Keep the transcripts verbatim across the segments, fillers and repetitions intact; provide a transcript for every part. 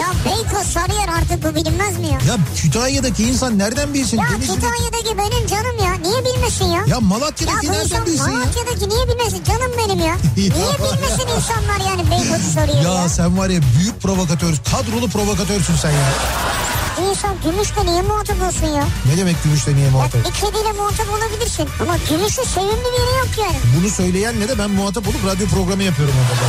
Ya Beko, Sarıyer artık bu bilinmez mi ya? Ya Kütahya'daki insan nereden bilsin? Ya Denizli... Kütahya'daki benim canım ya. Niye bilmesin ya? Ya Malatya'daki ya nereden bilsin Malatya'daki ya? Malatya'daki niye bilmesin? Canım benim ya. Niye bilmesin insanlar yani Beko'yu Sarıyer ya? Ya sen var ya, büyük provokatör, kadrolu provokatörsün sen ya. İnsan Gümüş'le niye muhatap olsun ya? Ne demek Gümüş'le niye muhatap? Ya, bir kediyle muhatap olabilirsin ama Gümüş'ün sevimli biri yok yani. Bunu söyleyen ne de ben muhatap olup radyo programı yapıyorum orada.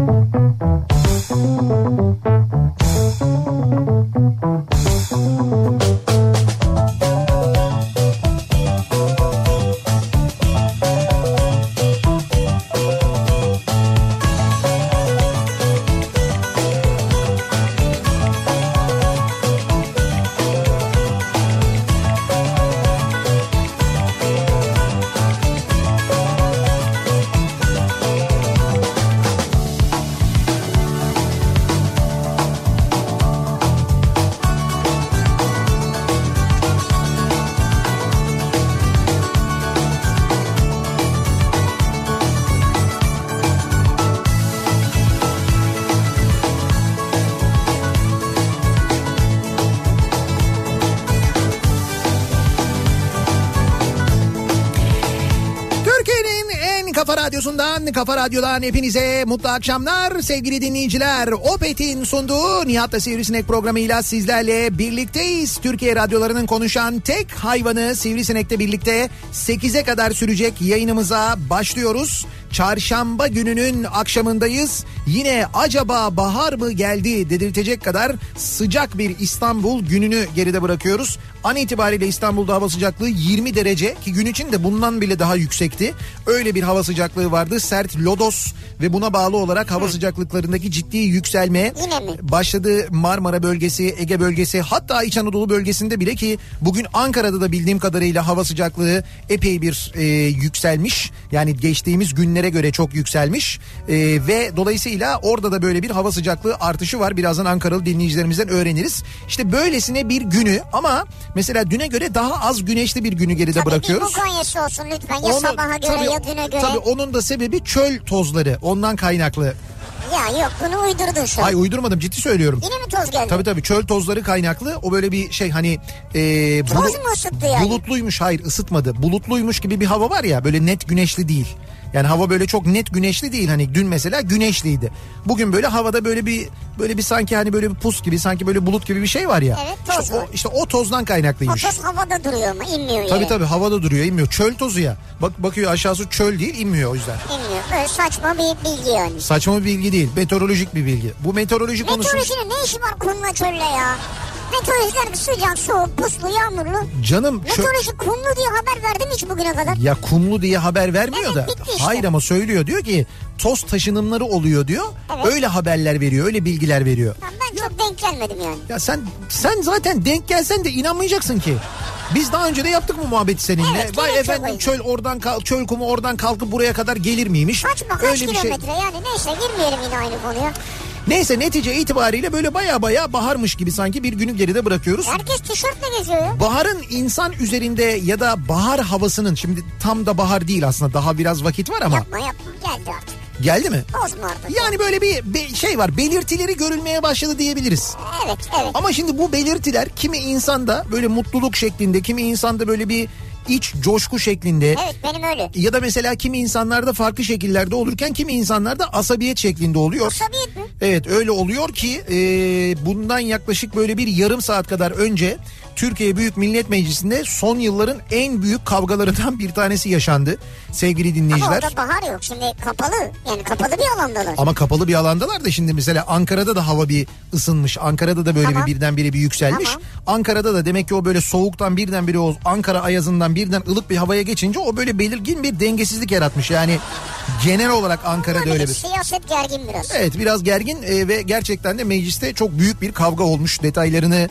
Kafa Radyo'dan hepinize mutlu akşamlar sevgili dinleyiciler. Opet'in sunduğu Nihat'la Sivrisinek programıyla sizlerle birlikteyiz. Türkiye radyolarının konuşan tek hayvanı Sivrisinek'le birlikte sekize kadar sürecek yayınımıza başlıyoruz. Çarşamba gününün akşamındayız. Yine acaba bahar mı geldi dedirtecek kadar sıcak bir İstanbul gününü geride bırakıyoruz. An itibariyle İstanbul'da hava sıcaklığı yirmi derece ki gün içinde bundan bile daha yüksekti. Öyle bir hava sıcaklığı vardı. Sert lodos ve buna bağlı olarak hava Hı. sıcaklıklarındaki ciddi yükselme başladı. Marmara bölgesi, Ege bölgesi, hatta İç Anadolu bölgesinde bile, ki bugün Ankara'da da bildiğim kadarıyla hava sıcaklığı epey bir e, yükselmiş. Yani geçtiğimiz günlere göre çok yükselmiş e, ve dolayısıyla orada da böyle bir hava sıcaklığı artışı var. Birazdan Ankaralı dinleyicilerimizden öğreniriz. İşte böylesine bir günü ama mesela düne göre daha az güneşli bir günü geride tabii bırakıyoruz. Tabii bir mukayese olsun lütfen. Ya onu, sabaha göre tabii, ya düne göre. Tabii onun da sebebi çöl tozları. Ondan kaynaklı. Ya yok, bunu uydurdun şu an. Hayır, uydurmadım, ciddi söylüyorum. Yine mi toz geldi? Tabii tabii, çöl tozları kaynaklı. O böyle bir şey hani... E, toz bulu, mu ısıttı yani? Bulutluymuş, hayır ısıtmadı. Bulutluymuş gibi bir hava var ya, böyle net güneşli değil. Yani hava böyle çok net güneşli değil, hani dün mesela güneşliydi. Bugün böyle havada böyle bir böyle bir sanki hani böyle bir pus gibi, sanki böyle bulut gibi bir şey var ya. Evet, toz işte, o, işte o tozdan kaynaklıymış. O toz havada duruyor mu? İnmiyor. Tabii yere. Tabii havada duruyor, inmiyor. Çöl tozu ya. Bak bakıyor aşağısı çöl değil, inmiyor o yüzden. İnmiyor. Böyle saçma bir bilgi yani. Saçma bir bilgi değil. Meteorolojik bir bilgi. Bu meteoroloji konusu. Meteorolojinin ne işi var kumla çölle ya? Meteorolojiler sıcak, soğuk, puslu, yağmurlu. Canım. Meteoroloji çö... kumlu diye haber verdi mi hiç bugüne kadar? Ya kumlu diye haber vermiyor evet, da. Işte. Hayır ama söylüyor, diyor ki toz taşınımları oluyor diyor. Evet. Öyle haberler veriyor, öyle bilgiler veriyor. Ya ben ya, çok denk gelmedim yani. Ya sen sen zaten denk gelsen de inanmayacaksın ki. Biz daha önce de yaptık mı muhabbeti seninle? Evet, vay efendim çöl oradan kal- çöl kumu oradan kalkıp buraya kadar gelir miymiş? Kaç mı? Kaç öyle kilometre bir şey... yani neyse, girmeyelim yine aynı konuya. Neyse, netice itibariyle böyle baya baya baharmış gibi sanki bir günü geride bırakıyoruz. Herkes tişörtle geziyor ya. Baharın insan üzerinde ya da bahar havasının, şimdi tam da bahar değil aslında, daha biraz vakit var ama. Yapma yapma, geldi artık. Geldi mi? Bozma artık. Yani böyle bir be- şey var, belirtileri görülmeye başladı diyebiliriz. Evet evet. Ama şimdi bu belirtiler kimi insanda böyle mutluluk şeklinde, kimi insanda böyle bir iç coşku şeklinde. Evet, benim öyle. Ya da mesela kimi insanlarda farklı şekillerde olurken kimi insanlarda asabiyet şeklinde oluyor. Asabiyet mi? Evet, öyle oluyor ki e, bundan yaklaşık böyle bir yarım saat kadar önce Türkiye Büyük Millet Meclisi'nde son yılların en büyük kavgalarından bir tanesi yaşandı sevgili dinleyiciler. Ama orada bahar yok şimdi, kapalı yani, kapalı bir alandalar. Ama kapalı bir alandalar da şimdi mesela Ankara'da da hava bir ısınmış. Ankara'da da böyle tamam. bir birdenbire bir yükselmiş. Tamam. Ankara'da da demek ki o böyle soğuktan birdenbire o Ankara ayazından birden ılık bir havaya geçince o böyle belirgin bir dengesizlik yaratmış. Yani genel olarak Ankara'da öyle bir. Siyaset gergin biraz. Evet, biraz gergin ve gerçekten de mecliste çok büyük bir kavga olmuş. Detaylarını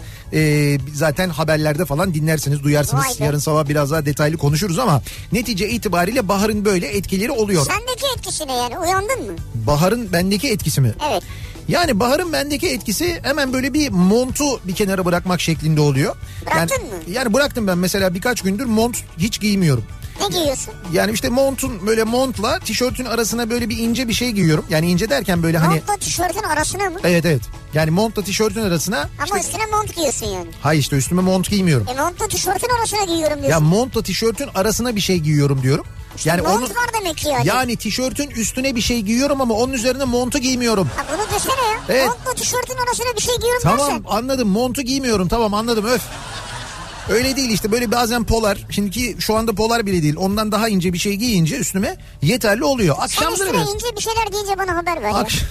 zaten haberlerde falan dinlersiniz, duyarsınız. Vay Yarın be. sabah biraz daha detaylı konuşuruz ama netice itibariyle baharın böyle etkileri oluyor. Sendeki etkisi ne yani? Uyandın mı? Baharın bendeki etkisi mi? Evet. Yani baharın bendeki etkisi hemen böyle bir montu bir kenara bırakmak şeklinde oluyor. Bıraktın yani, mı? Yani bıraktım ben mesela, birkaç gündür mont hiç giymiyorum. Ne giyiyorsun? Yani işte montun böyle montla tişörtün arasına böyle bir ince bir şey giyiyorum. Yani ince derken böyle montla hani... Montla tişörtün arasına mı? Evet evet. Yani montla tişörtün arasına... Ama işte... üstüne mont giyiyorsun yani. Hayır işte üstüme mont giymiyorum. E montla tişörtün arasına giyiyorum diyorsun. Ya montla tişörtün arasına bir şey giyiyorum diyorum. İşte yani mont onu... var demek ki yani. Yani tişörtün üstüne bir şey giyiyorum ama onun üzerine montu giymiyorum. Ha bunu desene ya. Evet. Montla tişörtün arasına bir şey giyiyorum dersen. Tamam dersen. Anladım, montu giymiyorum, tamam anladım, öf. Öyle değil işte, böyle bazen polar, şimdiki şu anda polar bile değil, ondan daha ince bir şey giyince üstüme yeterli oluyor. Akşamları sen üstüne biraz... ince bir şeyler giyince bana haber ver. Akş...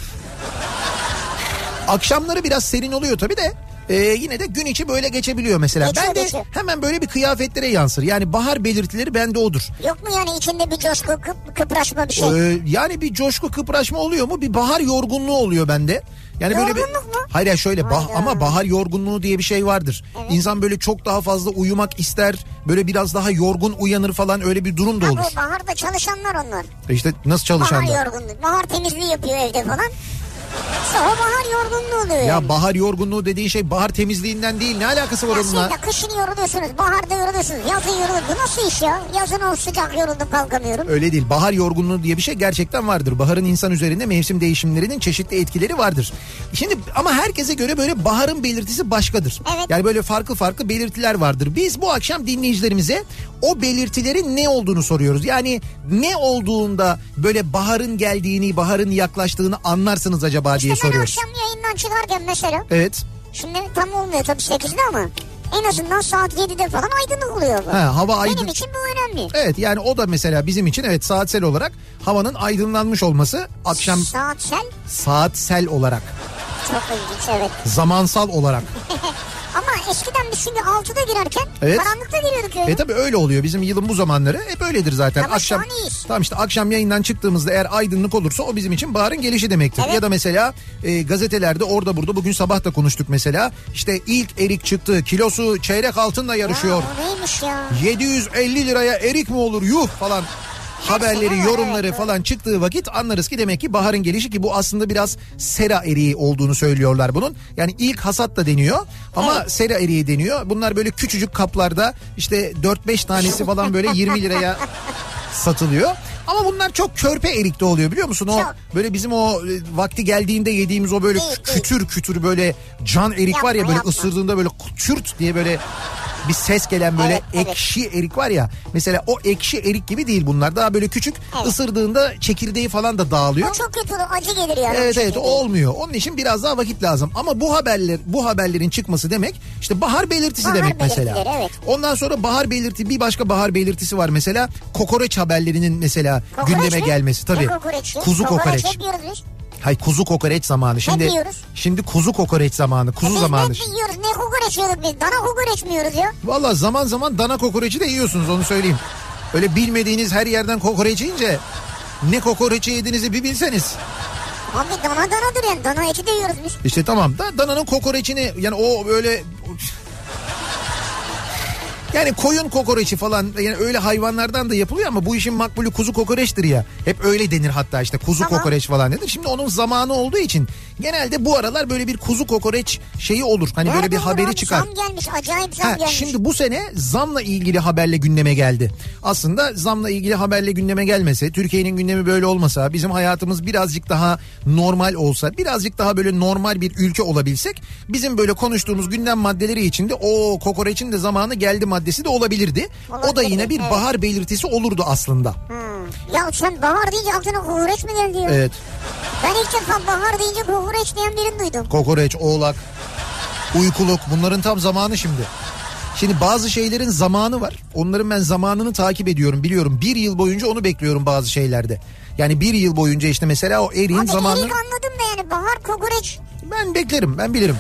Akşamları biraz serin oluyor tabii de e, yine de gün içi böyle geçebiliyor mesela. Geçiyor, ben de geçiyor. Hemen böyle bir kıyafetlere yansır yani, bahar belirtileri bende odur. Yok mu yani içinde bir coşku kıp, kıpraşma bir şey? Ee, yani bir coşku kıpraşma oluyor mu, bir bahar yorgunluğu oluyor bende. Yani böyle bir, hayır ya şöyle bah, ama bahar yorgunluğu diye bir şey vardır. Evet. İnsan böyle çok daha fazla uyumak ister. Böyle biraz daha yorgun uyanır falan, öyle bir durum da olur. Abi baharda çalışanlar onlar. İşte nasıl çalışanlar? Bahar yorgunluğu. Bahar temizliği yapıyor evde falan. İşte o bahar yorgunluğu oluyor. Ya yani. Bahar yorgunluğu dediğin şey bahar temizliğinden değil. Ne alakası var ya onunla? Şeyde, kışın yoruluyorsunuz, baharda yoruluyorsunuz, yazın yoruluyorsunuz. Bu nasıl iş ya? Yazın o sıcak yoruldum, kalkamıyorum. Öyle değil. Bahar yorgunluğu diye bir şey gerçekten vardır. Baharın insan üzerinde mevsim değişimlerinin çeşitli etkileri vardır. Şimdi ama herkese göre böyle baharın belirtisi başkadır. Evet. Yani böyle farklı farklı belirtiler vardır. Biz bu akşam dinleyicilerimize o belirtilerin ne olduğunu soruyoruz. Yani ne olduğunda böyle baharın geldiğini, baharın yaklaştığını anlarsınız acaba? İşte ben soruyoruz. Akşam yayından çıkarken mesela. Evet. Şimdi tam olmuyor tabii sekizde ama en azından saat yedide falan aydınlık oluyor bu. Ha, hava aydın... Benim için bu önemli. Evet yani o da mesela bizim için evet saatsel olarak havanın aydınlanmış olması akşam. Saatsel? Saatsel olarak. Çok ilginç, evet. Zamansal olarak. Ama eskiden biz şimdi altıda girerken evet. karanlıkta giriyorduk öyle. E tabii öyle oluyor. Bizim yılın bu zamanları hep öyledir zaten. Ama akşam, tamam işte akşam yayından çıktığımızda eğer aydınlık olursa o bizim için baharın gelişi demektir. Evet. Ya da mesela e, gazetelerde orada burada bugün sabah da konuştuk mesela. İşte ilk erik çıktı. Kilosu çeyrek altınla yarışıyor. Ya, neymiş ya? yedi yüz elli liraya erik mi olur yuh falan. Haberleri, yorumları falan çıktığı vakit anlarız ki demek ki baharın gelişi, ki bu aslında biraz sera eriği olduğunu söylüyorlar bunun. Yani ilk hasat da deniyor ama evet. sera eriği deniyor. Bunlar böyle küçücük kaplarda işte dört beş tanesi falan böyle yirmi liraya satılıyor. Ama bunlar çok körpe erik de oluyor biliyor musun? O çok. Böyle bizim o vakti geldiğinde yediğimiz o böyle değil, kütür değil. kütür böyle can erik yapma, var ya böyle yapma. Isırdığında böyle kürt diye böyle... Bir ses gelen böyle evet, evet. ekşi erik var ya. Mesela o ekşi erik gibi değil bunlar. Daha böyle küçük, evet. ısırdığında çekirdeği falan da dağılıyor. O çok kötü, acı gelir yani. Evet evet, o olmuyor. Onun için biraz daha vakit lazım. Ama bu haberler, bu haberlerin çıkması demek işte bahar belirtisi bahar demek mesela. Evet. Ondan sonra bahar belirti, bir başka bahar belirtisi var mesela. Kokoreç haberlerinin mesela kokoreç gündeme mi? gelmesi tabii. Kokoreç Kuzu kokoreç. kokoreç Hay kuzu kokoreç zamanı. Şimdi şimdi kuzu kokoreç zamanı. Kuzu e zamanı. Biz yiyoruz. Ne kokoreç yiyorduk biz? Dana kokoreç mi yiyoruz ya? Valla zaman zaman dana kokoreçi de yiyorsunuz, onu söyleyeyim. Öyle bilmediğiniz her yerden kokoreç yiyince ne kokoreçi yediğinizi bir bilseniz. Abi dana danadır yani. Dana eti de yiyoruz biz. İşte tamam da dananın kokoreçini yani o böyle... Yani koyun kokoreçi falan yani öyle hayvanlardan da yapılıyor ama bu işin makbulü kuzu kokoreçtir ya. Hep öyle denir hatta işte kuzu tamam. kokoreç falan denir. Şimdi onun zamanı olduğu için genelde bu aralar böyle bir kuzu kokoreç şeyi olur. Hani nerede böyle bir haberi abi? Çıkar. Zam gelmiş, acayip zam ha, gelmiş. Şimdi bu sene zamla ilgili haberle gündeme geldi. Aslında zamla ilgili haberle gündeme gelmese, Türkiye'nin gündemi böyle olmasa, bizim hayatımız birazcık daha normal olsa, birazcık daha böyle normal bir ülke olabilsek, bizim böyle konuştuğumuz gündem maddeleri içinde o kokoreçin de zamanı geldi maddesi de olabilirdi. Olabilir, o da yine bir evet. bahar belirtisi olurdu aslında. Hmm. Ya sen bahar deyince aklına kokoreç mi geldi ya? Evet. Ben ilk defa bahar deyince kokoreç diyen birini duydum. Kokoreç, oğlak, uykuluk, bunların tam zamanı şimdi. Şimdi bazı şeylerin zamanı var. Onların ben zamanını takip ediyorum, biliyorum. Bir yıl boyunca onu bekliyorum bazı şeylerde. Yani bir yıl boyunca işte mesela o eriğin zamanını... Erik anladım da yani bahar kokoreç. Ben beklerim, ben bilirim.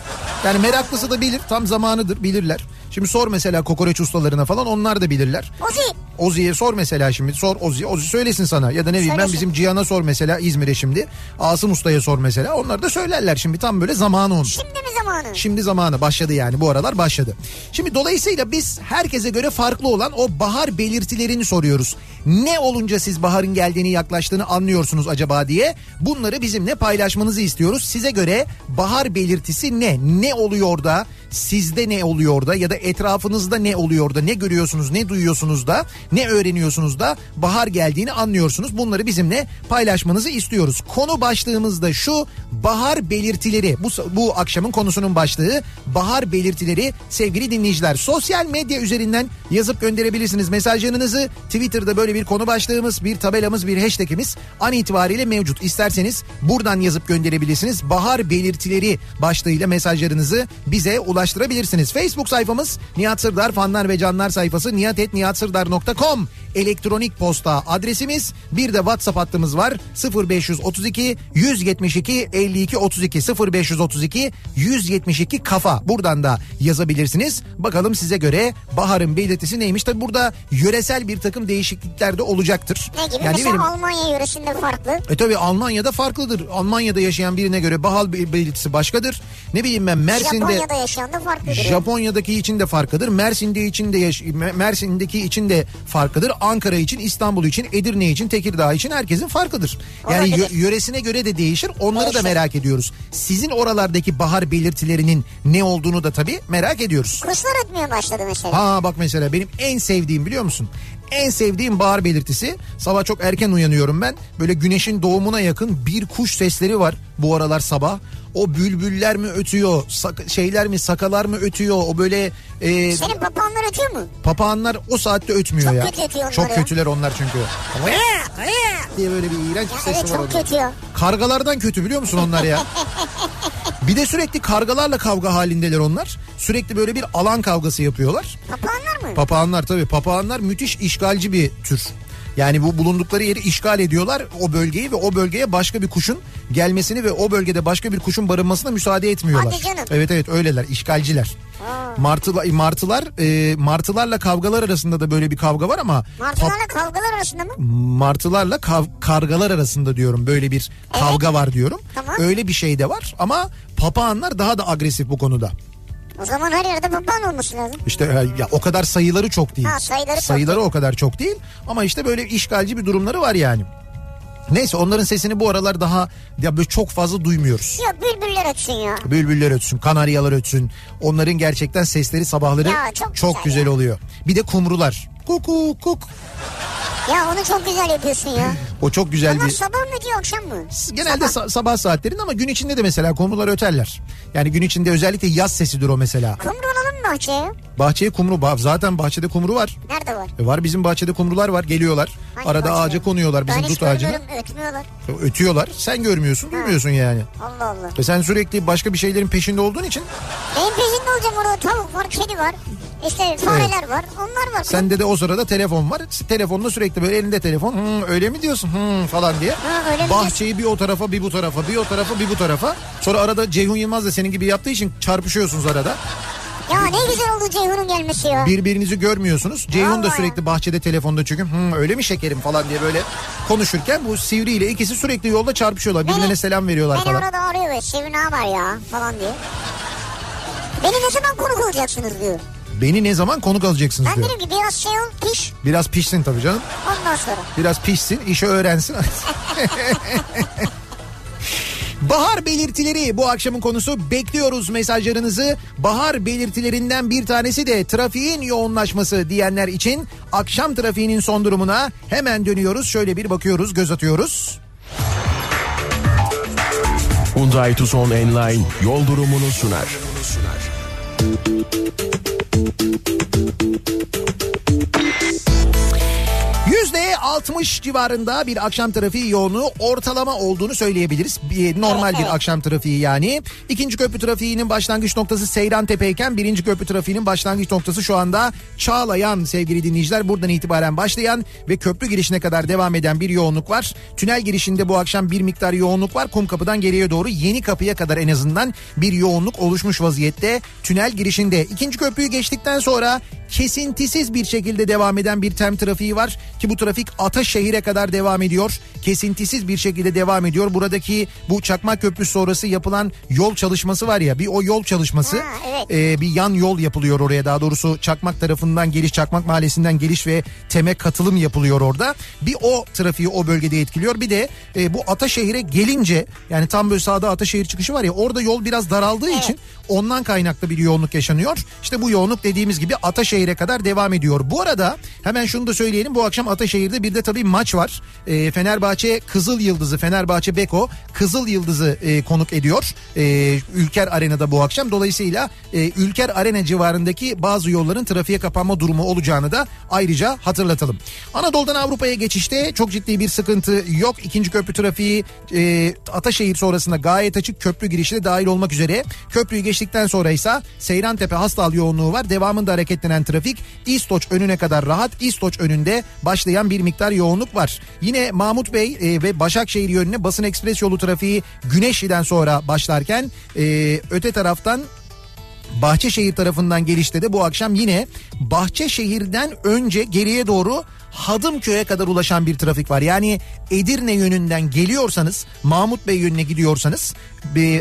Yani meraklısı da bilir, tam zamanıdır, bilirler. Şimdi sor mesela kokoreç ustalarına falan, onlar da bilirler. Ozi. Ozi'ye sor mesela şimdi, sor Ozi. Ozi söylesin sana, ya da ne bileyim ben bizim Cihan'a sor mesela İzmir'e şimdi. Asım Usta'ya sor mesela, onlar da söylerler şimdi, tam böyle zamanı onun. Şimdi mi zamanı? Şimdi zamanı başladı yani, bu aralar başladı. Şimdi dolayısıyla biz herkese göre farklı olan o bahar belirtilerini soruyoruz. Ne olunca siz baharın geldiğini, yaklaştığını anlıyorsunuz acaba diye, bunları bizimle paylaşmanızı istiyoruz. Size göre bahar belirtisi ne? Ne oluyor da, sizde ne oluyor da, ya da etrafınızda ne oluyor da, ne görüyorsunuz, ne duyuyorsunuz da, ne öğreniyorsunuz da bahar geldiğini anlıyorsunuz. Bunları bizimle paylaşmanızı istiyoruz. Konu başlığımız da şu: bahar belirtileri. Bu, bu akşamın konusunun başlığı bahar belirtileri sevgili dinleyiciler. Sosyal medya üzerinden yazıp gönderebilirsiniz mesajlarınızı. Twitter'da böyle bir konu başlığımız, bir tabelamız, bir hashtagimiz an itibariyle mevcut. İsterseniz buradan yazıp gönderebilirsiniz. Bahar belirtileri başlığıyla mesajlarınızı bize ulaştırabilirsiniz. Facebook sayfamız Nihat Sırdar fanlar ve canlar sayfası, nihat et nihat sırdar nokta com elektronik posta adresimiz. Bir de WhatsApp hattımız var. sıfır beş otuz iki yüz yetmiş iki elli iki otuz iki sıfır beş otuz iki yüz yetmiş iki kafa. Buradan da yazabilirsiniz. Bakalım size göre baharın belirtisi neymiş? Tabii burada yöresel bir takım değişiklikler de olacaktır. Ne gibi? Yani mesela benim... Almanya yöresinde farklı. E tabii Almanya'da farklıdır. Almanya'da yaşayan birine göre bahar belirtisi başkadır. Ne bileyim ben Mersin'de, Japonya'da yaşayan da farklıdır. Japonya'daki için de farklıdır. Mersin'de için de yaş... Mersin'deki için de farklıdır. Ankara için, İstanbul için, Edirne için, Tekirdağ için herkesin farklıdır. Yani yö- yöresine göre de değişir. Onları değişir. Da merak ediyoruz. Sizin oralardaki bahar belirtilerinin ne olduğunu da tabii merak ediyoruz. Kuşlar ötmeye başladı mesela. Ha bak mesela benim en sevdiğim, biliyor musun? En sevdiğim bahar belirtisi. Sabah çok erken uyanıyorum ben. Böyle güneşin doğumuna yakın bir kuş sesleri var bu aralar sabah. O bülbüller mi ötüyor, sak- şeyler mi, sakalar mı ötüyor, o böyle... E, Senin papağanlar ötüyor mu? Papağanlar o saatte ötmüyor çok ya. Çok kötü ötüyor onlar. Çok ya. Kötüler onlar çünkü. diye böyle bir iğrenç bir sesi var. Çok kötü. Kargalardan kötü, biliyor musun onlar ya? Bir de sürekli kargalarla kavga halindeler onlar. Sürekli böyle bir alan kavgası yapıyorlar. Papağanlar mı? Papağanlar tabii. Papağanlar müthiş işgalci bir tür. Yani bu bulundukları yeri işgal ediyorlar, o bölgeyi, ve o bölgeye başka bir kuşun gelmesini ve o bölgede başka bir kuşun barınmasına müsaade etmiyorlar. Hadi canım. Evet evet öyleler, işgalciler. Martılar, martılar, e, martılarla kavgalar arasında da böyle bir kavga var ama... Martılarla pap- kavgalar arasında mı? Martılarla kav- kargalar arasında diyorum, böyle bir evet. kavga var diyorum. Tamam. Öyle bir şey de var ama papağanlar daha da agresif bu konuda. O zaman her yerde papağan olması lazım. İşte ya o kadar sayıları çok değil. Ha, sayıları sayıları çok o değil. kadar çok değil. Ama işte böyle işgalci bir durumları var yani. Neyse onların sesini bu aralar daha ya böyle çok fazla duymuyoruz. Ya bülbüller ötsün ya. Bülbüller ötsün, kanaryalar ötsün. Onların gerçekten sesleri sabahları ya, çok, çok güzel, güzel oluyor. Bir de kumrular. Kuku kuk. Ya onu çok güzel yapıyorsun ya. O çok güzel. Onlar bir... sabah mı diyor, akşam mı? Genelde sabah. Sa- sabah saatlerinde, ama gün içinde de mesela kumrular öterler. Yani gün içinde özellikle yaz sesidir o mesela. Kumru alalım mı bahçeye? Bahçeye kumru. Bah- zaten bahçede kumru var. Nerede var? E var, bizim bahçede kumrular var. Geliyorlar. Hangi arada bahçede? Ağaca konuyorlar, bizim dut ağacına. Ben hiç görmüyorum, ötmüyorlar. Ötüyorlar. Sen görmüyorsun, duymuyorsun yani. Allah Allah. Ve sen sürekli başka bir şeylerin peşinde olduğun için. Benim peşinde olacağım orada. Tavuk var, kedi var. İşte fareler evet. var, onlar var. Sende de o sırada telefon var. Telefonla sürekli böyle elinde telefon. Hı, öyle mi diyorsun hı, falan diye. Ha, bahçeyi bir o tarafa bir bu tarafa, bir o tarafa bir bu tarafa. Sonra arada Ceyhun Yılmaz da senin gibi yaptığı için çarpışıyorsunuz arada. Ya ne güzel oldu Ceyhun'un gelmesi ya. Birbirinizi görmüyorsunuz. Ceyhun Vallahi. da sürekli bahçede telefonda çünkü hı, öyle mi şekerim falan diye böyle konuşurken bu Sivri ile ikisi sürekli yolda çarpışıyorlar. Birbirine evet. selam veriyorlar ben falan. Ben orada arıyor ve Sivri ne haber ya falan diye. Beni ne zaman konuk olacaksınız diyor. Beni ne zaman konuk alacaksınız ben diyor. Ben dedim ki biraz şey ol, piş. Biraz pişsin tabii canım. Ondan sonra. Biraz pişsin, işi öğrensin. Bahar belirtileri bu akşamın konusu. Bekliyoruz mesajlarınızı. Bahar belirtilerinden bir tanesi de trafiğin yoğunlaşması diyenler için akşam trafiğinin son durumuna hemen dönüyoruz. Şöyle bir bakıyoruz, göz atıyoruz. Hyundai Tucson Enline yol durumunu sunar. yüzde altmış civarında bir akşam trafiği yoğunluğu ortalama olduğunu söyleyebiliriz. Normal bir akşam trafiği yani. İkinci köprü trafiğinin başlangıç noktası Seyrantepe'yken birinci köprü trafiğinin başlangıç noktası şu anda Çağlayan sevgili dinleyiciler. Buradan itibaren başlayan ve köprü girişine kadar devam eden bir yoğunluk var. Tünel girişinde bu akşam bir miktar yoğunluk var. Kumkapı'dan geriye doğru Yenikapı'ya kadar en azından bir yoğunluk oluşmuş vaziyette. Tünel girişinde ikinci köprüyü geçtikten sonra kesintisiz bir şekilde devam eden bir tem trafiği var ki bu trafik Ataşehir'e kadar devam ediyor. Kesintisiz bir şekilde devam ediyor. Buradaki bu Çakmak Köprüsü sonrası yapılan yol çalışması var ya, bir o yol çalışması ha, evet. e, bir yan yol yapılıyor oraya, daha doğrusu Çakmak tarafından geliş, Çakmak Mahallesi'nden geliş ve teme katılım yapılıyor orada. Bir o trafiği o bölgede etkiliyor. Bir de e, bu Ataşehir'e gelince yani tam böyle sağda Ataşehir çıkışı var ya, orada yol biraz daraldığı evet. için ondan kaynaklı bir yoğunluk yaşanıyor. İşte bu yoğunluk dediğimiz gibi Ataşehir'e kadar devam ediyor. Bu arada hemen şunu da söyleyelim. Bu akşam Ataşehir'de bir de tabii maç var. E, Fenerbahçe Kızıl Yıldızı, Fenerbahçe Beko Kızıl Yıldızı e, konuk ediyor. E, Ülker Arena'da bu akşam. Dolayısıyla e, Ülker Arena civarındaki bazı yolların trafiğe kapanma durumu olacağını da ayrıca hatırlatalım. Anadolu'dan Avrupa'ya geçişte çok ciddi bir sıkıntı yok. İkinci köprü trafiği e, Ataşehir sonrasında gayet açık, köprü girişi de dahil olmak üzere. Köprüyü geçtikten sonra ise Seyrantepe Hastal yoğunluğu var. Devamında hareketlenen trafik İstoç önüne kadar rahat. İstoç önünde başlayan bir miktar yoğunluk var. Yine Mahmut Bey e, ve Başakşehir yönüne Basın Ekspres yolu trafiği Güneşli'den sonra başlarken e, öte taraftan Bahçeşehir tarafından gelişte de bu akşam yine Bahçeşehir'den önce geriye doğru Hadımköy'e kadar ulaşan bir trafik var. Yani Edirne yönünden geliyorsanız, Mahmut Bey yönüne gidiyorsanız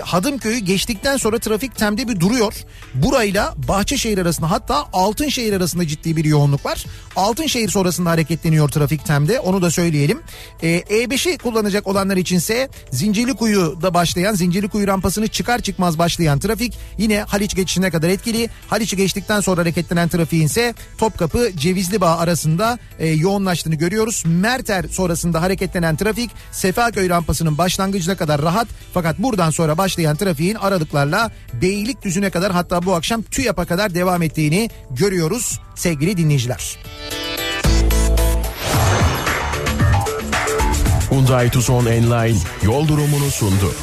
Hadımköy'ü geçtikten sonra trafik temde bir duruyor. Burayla Bahçeşehir arasında, hatta Altınşehir arasında ciddi bir yoğunluk var. Altınşehir sonrasında hareketleniyor trafik temde, onu da söyleyelim. E beşi kullanacak olanlar içinse Zincirlikuyu'da başlayan, Zincirlikuyu rampasını çıkar çıkmaz başlayan trafik yine Haliç geçişine kadar etkili. Haliç'i geçtikten sonra hareketlenen trafiğin ise Topkapı Cevizlibağ arasında e, yoğunlaştığını görüyoruz. Merter sonrasında hareketlenen trafik Sefaköy rampasının başlangıcına kadar rahat, fakat buradan sonra başlayan trafiğin aralıklarla Beylikdüzü'ne kadar, hatta bu akşam TÜYAP'a kadar devam ettiğini görüyoruz sevgili dinleyiciler. Hyundai Tucson Enline yol durumunu sundu.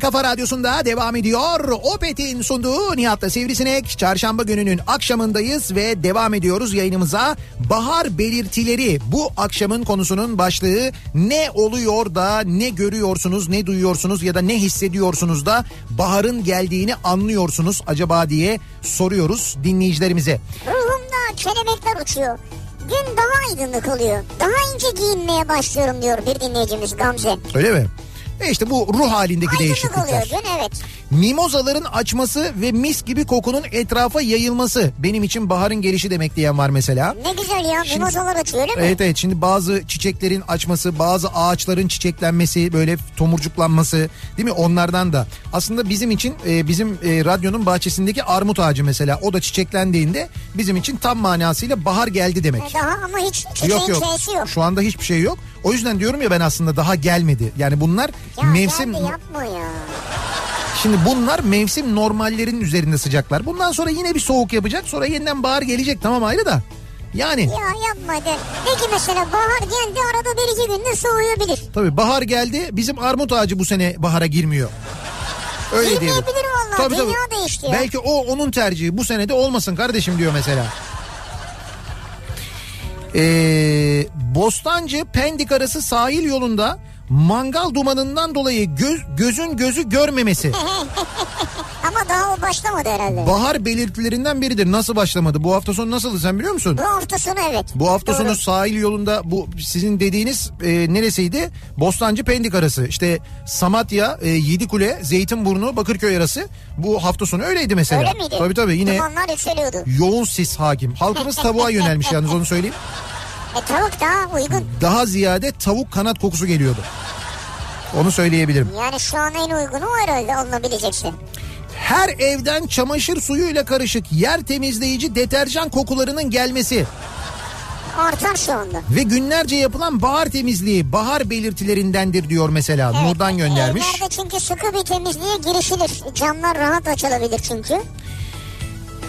Kafa Radyosu'nda devam ediyor. Opet'in sunduğu Nihat'la Sivrisinek. Çarşamba gününün akşamındayız ve devam ediyoruz yayınımıza. Bahar belirtileri bu akşamın konusunun başlığı. Ne oluyor da ne görüyorsunuz, ne duyuyorsunuz ya da ne hissediyorsunuz da baharın geldiğini anlıyorsunuz acaba diye soruyoruz dinleyicilerimize. Ruhumda kelebekler uçuyor. Gün daha aydınlık oluyor. Daha ince giyinmeye başlıyorum diyor bir dinleyicimiz Gamze. Öyle mi? E işte bu ruh halindeki aydınlık değişiklikler. Oluyor, gün, evet. Mimozaların açması ve mis gibi kokunun etrafa yayılması benim için baharın gelişi demek diyen var mesela. Ne güzel ya, şimdi mimozalar açıyor öyle mi? Evet evet, şimdi bazı çiçeklerin açması, bazı ağaçların çiçeklenmesi, böyle tomurcuklanması değil mi, onlardan da. Aslında bizim için e, bizim e, radyonun bahçesindeki armut ağacı mesela, o da çiçeklendiğinde bizim için tam manasıyla bahar geldi demek. E daha ama hiç çiçeğin yok, yok. Şeysi yok. Şu anda hiçbir şey yok. O yüzden diyorum ya ben aslında daha gelmedi. Yani bunlar ya mevsim... Ya yapma ya. Şimdi bunlar mevsim normallerinin üzerinde sıcaklar. Bundan sonra yine bir soğuk yapacak. Sonra yeniden bahar gelecek, tamam ayrı da. Yani... Ya yapma de. Peki mesela bahar geldi, arada bir iki günde soğuyabilir. Tabii bahar geldi, bizim armut ağacı bu sene bahara girmiyor. Öyle girmeyebilir valla. Tabii, dünya tabii. Değişti ya. Belki o onun tercihi, bu sene de olmasın kardeşim diyor mesela. Ee, Bostancı Pendik arası sahil yolunda mangal dumanından dolayı göz, gözün gözü görmemesi. Ama daha o başlamadı herhalde. Bahar belirtilerinden biridir. Nasıl başlamadı? Bu hafta sonu nasıldı sen biliyor musun? Bu hafta sonu evet. Bu hafta Doğru. sonu sahil yolunda bu sizin dediğiniz e, neresiydi? Bostancı Pendik arası. İşte Samatya, e, Yedikule, Zeytinburnu, Bakırköy arası. Bu hafta sonu öyleydi mesela. Öyle miydi? Tabii tabii. Yine dumanlar yükseliyordu. Yoğun sis hakim. Halkımız tavuğa yönelmiş yalnız, onu söyleyeyim. E tavuk daha uygun. Daha ziyade tavuk kanat kokusu geliyordu. Onu söyleyebilirim. Yani şu an en uygunu var herhalde, alınabileceksin. her evden çamaşır suyuyla karışık yer temizleyici deterjan kokularının gelmesi. Artar şu anda. Ve günlerce yapılan bahar temizliği bahar belirtilerindendir diyor mesela. Evet, Nur'dan göndermiş. Evlerde çünkü sıkı bir temizliğe girişilir. Camlar rahat açılabilir çünkü.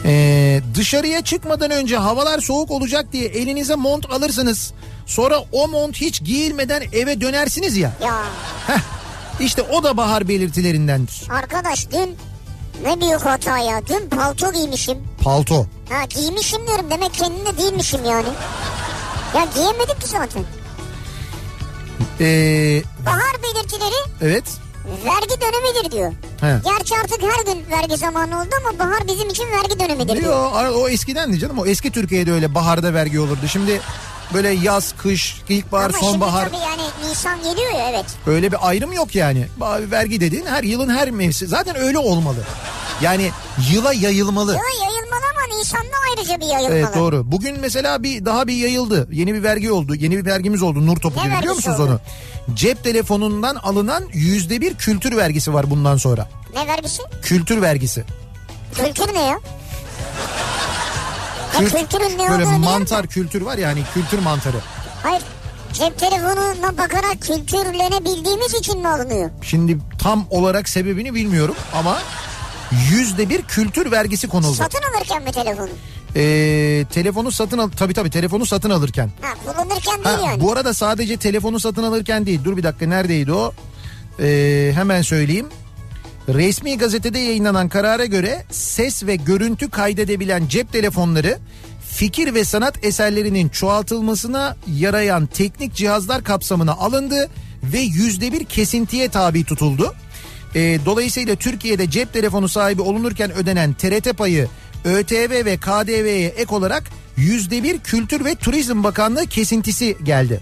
Ee, dışarıya çıkmadan önce havalar soğuk olacak diye elinize mont alırsınız. Sonra o mont hiç giyilmeden eve dönersiniz ya. Ya. Heh, işte o da bahar belirtilerindendir. Arkadaş dün ne büyük hata ya. Dün palto giymişim. Palto. Ha giymişim diyorum demek kendine değilmişim yani. Ya giyemedim ki zaten. Ee... Bahar belirtileri. Evet. Vergi dönemidir diyor. He. Gerçi artık her gün vergi zamanı oldu ama bahar bizim için vergi dönemidir diyor. Yo, o eskidendi canım. O eski Türkiye'de öyle baharda vergi olurdu. Şimdi böyle yaz, kış, ilkbahar, sonbahar. Ama şimdi tabii yani Nisan geliyor ya evet. Öyle bir ayrım yok yani. Vergi dediğin her yılın her mevsimi. Zaten öyle olmalı. Yani yıla yayılmalı. Yıla yayılmalı ama Nisan'da ayrıca bir yayılmalı. Evet doğru. Bugün mesela bir daha bir yayıldı. Yeni bir vergi oldu. Yeni bir vergimiz oldu. Nur topu ne gibi biliyor musunuz oldu? Onu? Cep telefonundan alınan yüzde bir kültür vergisi var bundan sonra. Ne vergisi? Kültür vergisi. Kültür ne ya? Kült, ya kültürün ne böyle mantar kültür var ya hani kültür mantarı. Hayır. Cep telefonuna bakarak kültürlenebildiğimiz için mi alınıyor? Şimdi tam olarak sebebini bilmiyorum ama... Yüzde bir kültür vergisi konuldu. Satın alırken mi telefonu? Ee, telefonu satın al... Tabii tabii telefonu satın alırken. Ha kullanırken değil ha, yani. Bu arada sadece telefonu satın alırken değil. Dur bir dakika neredeydi o? Ee, hemen söyleyeyim. Resmi gazetede yayınlanan karara göre ses ve görüntü kaydedebilen cep telefonları... Fikir ve sanat eserlerinin çoğaltılmasına yarayan teknik cihazlar kapsamına alındı... Ve yüzde bir kesintiye tabi tutuldu. E, dolayısıyla Türkiye'de cep telefonu sahibi olunurken ödenen T R T payı ÖTV ve K D V'ye ek olarak yüzde bir Kültür ve Turizm Bakanlığı kesintisi geldi.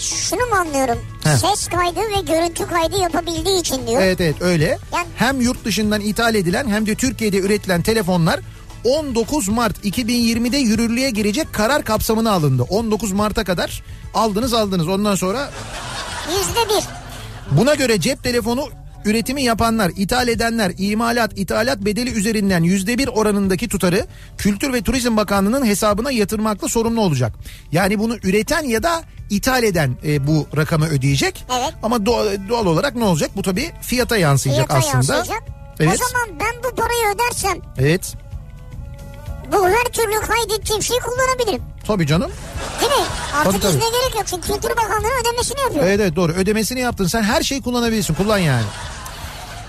Şunu mu anlıyorum? Heh. Ses kaydı ve görüntü kaydı yapabildiği için diyor. Evet evet öyle. Yani... Hem yurt dışından ithal edilen hem de Türkiye'de üretilen telefonlar on dokuz Mart iki bin yirmide yürürlüğe girecek karar kapsamına alındı. on dokuz Mart'a kadar aldınız aldınız ondan sonra. yüzde bir. Buna göre cep telefonu... Üretimi yapanlar, ithal edenler, imalat, ithalat bedeli üzerinden yüzde bir oranındaki tutarı Kültür ve Turizm Bakanlığı'nın hesabına yatırmakla sorumlu olacak. Yani bunu üreten ya da ithal eden e, bu rakamı ödeyecek. Evet. Ama doğal, doğal olarak ne olacak? Bu tabii fiyata yansıyacak fiyata aslında. Yansıyacak. Evet. O zaman ben bu parayı ödersem. Evet. Bu her türlü kaydettiğim şeyi kullanabilirim. Tabii canım. Değil mi? Artık tabii, izne tabii. gerek yok. Çünkü Kültür Bakanlığı ödemesini yapıyor. Evet evet doğru. Ödemesini yaptın. Sen her şeyi kullanabilirsin. Kullan yani.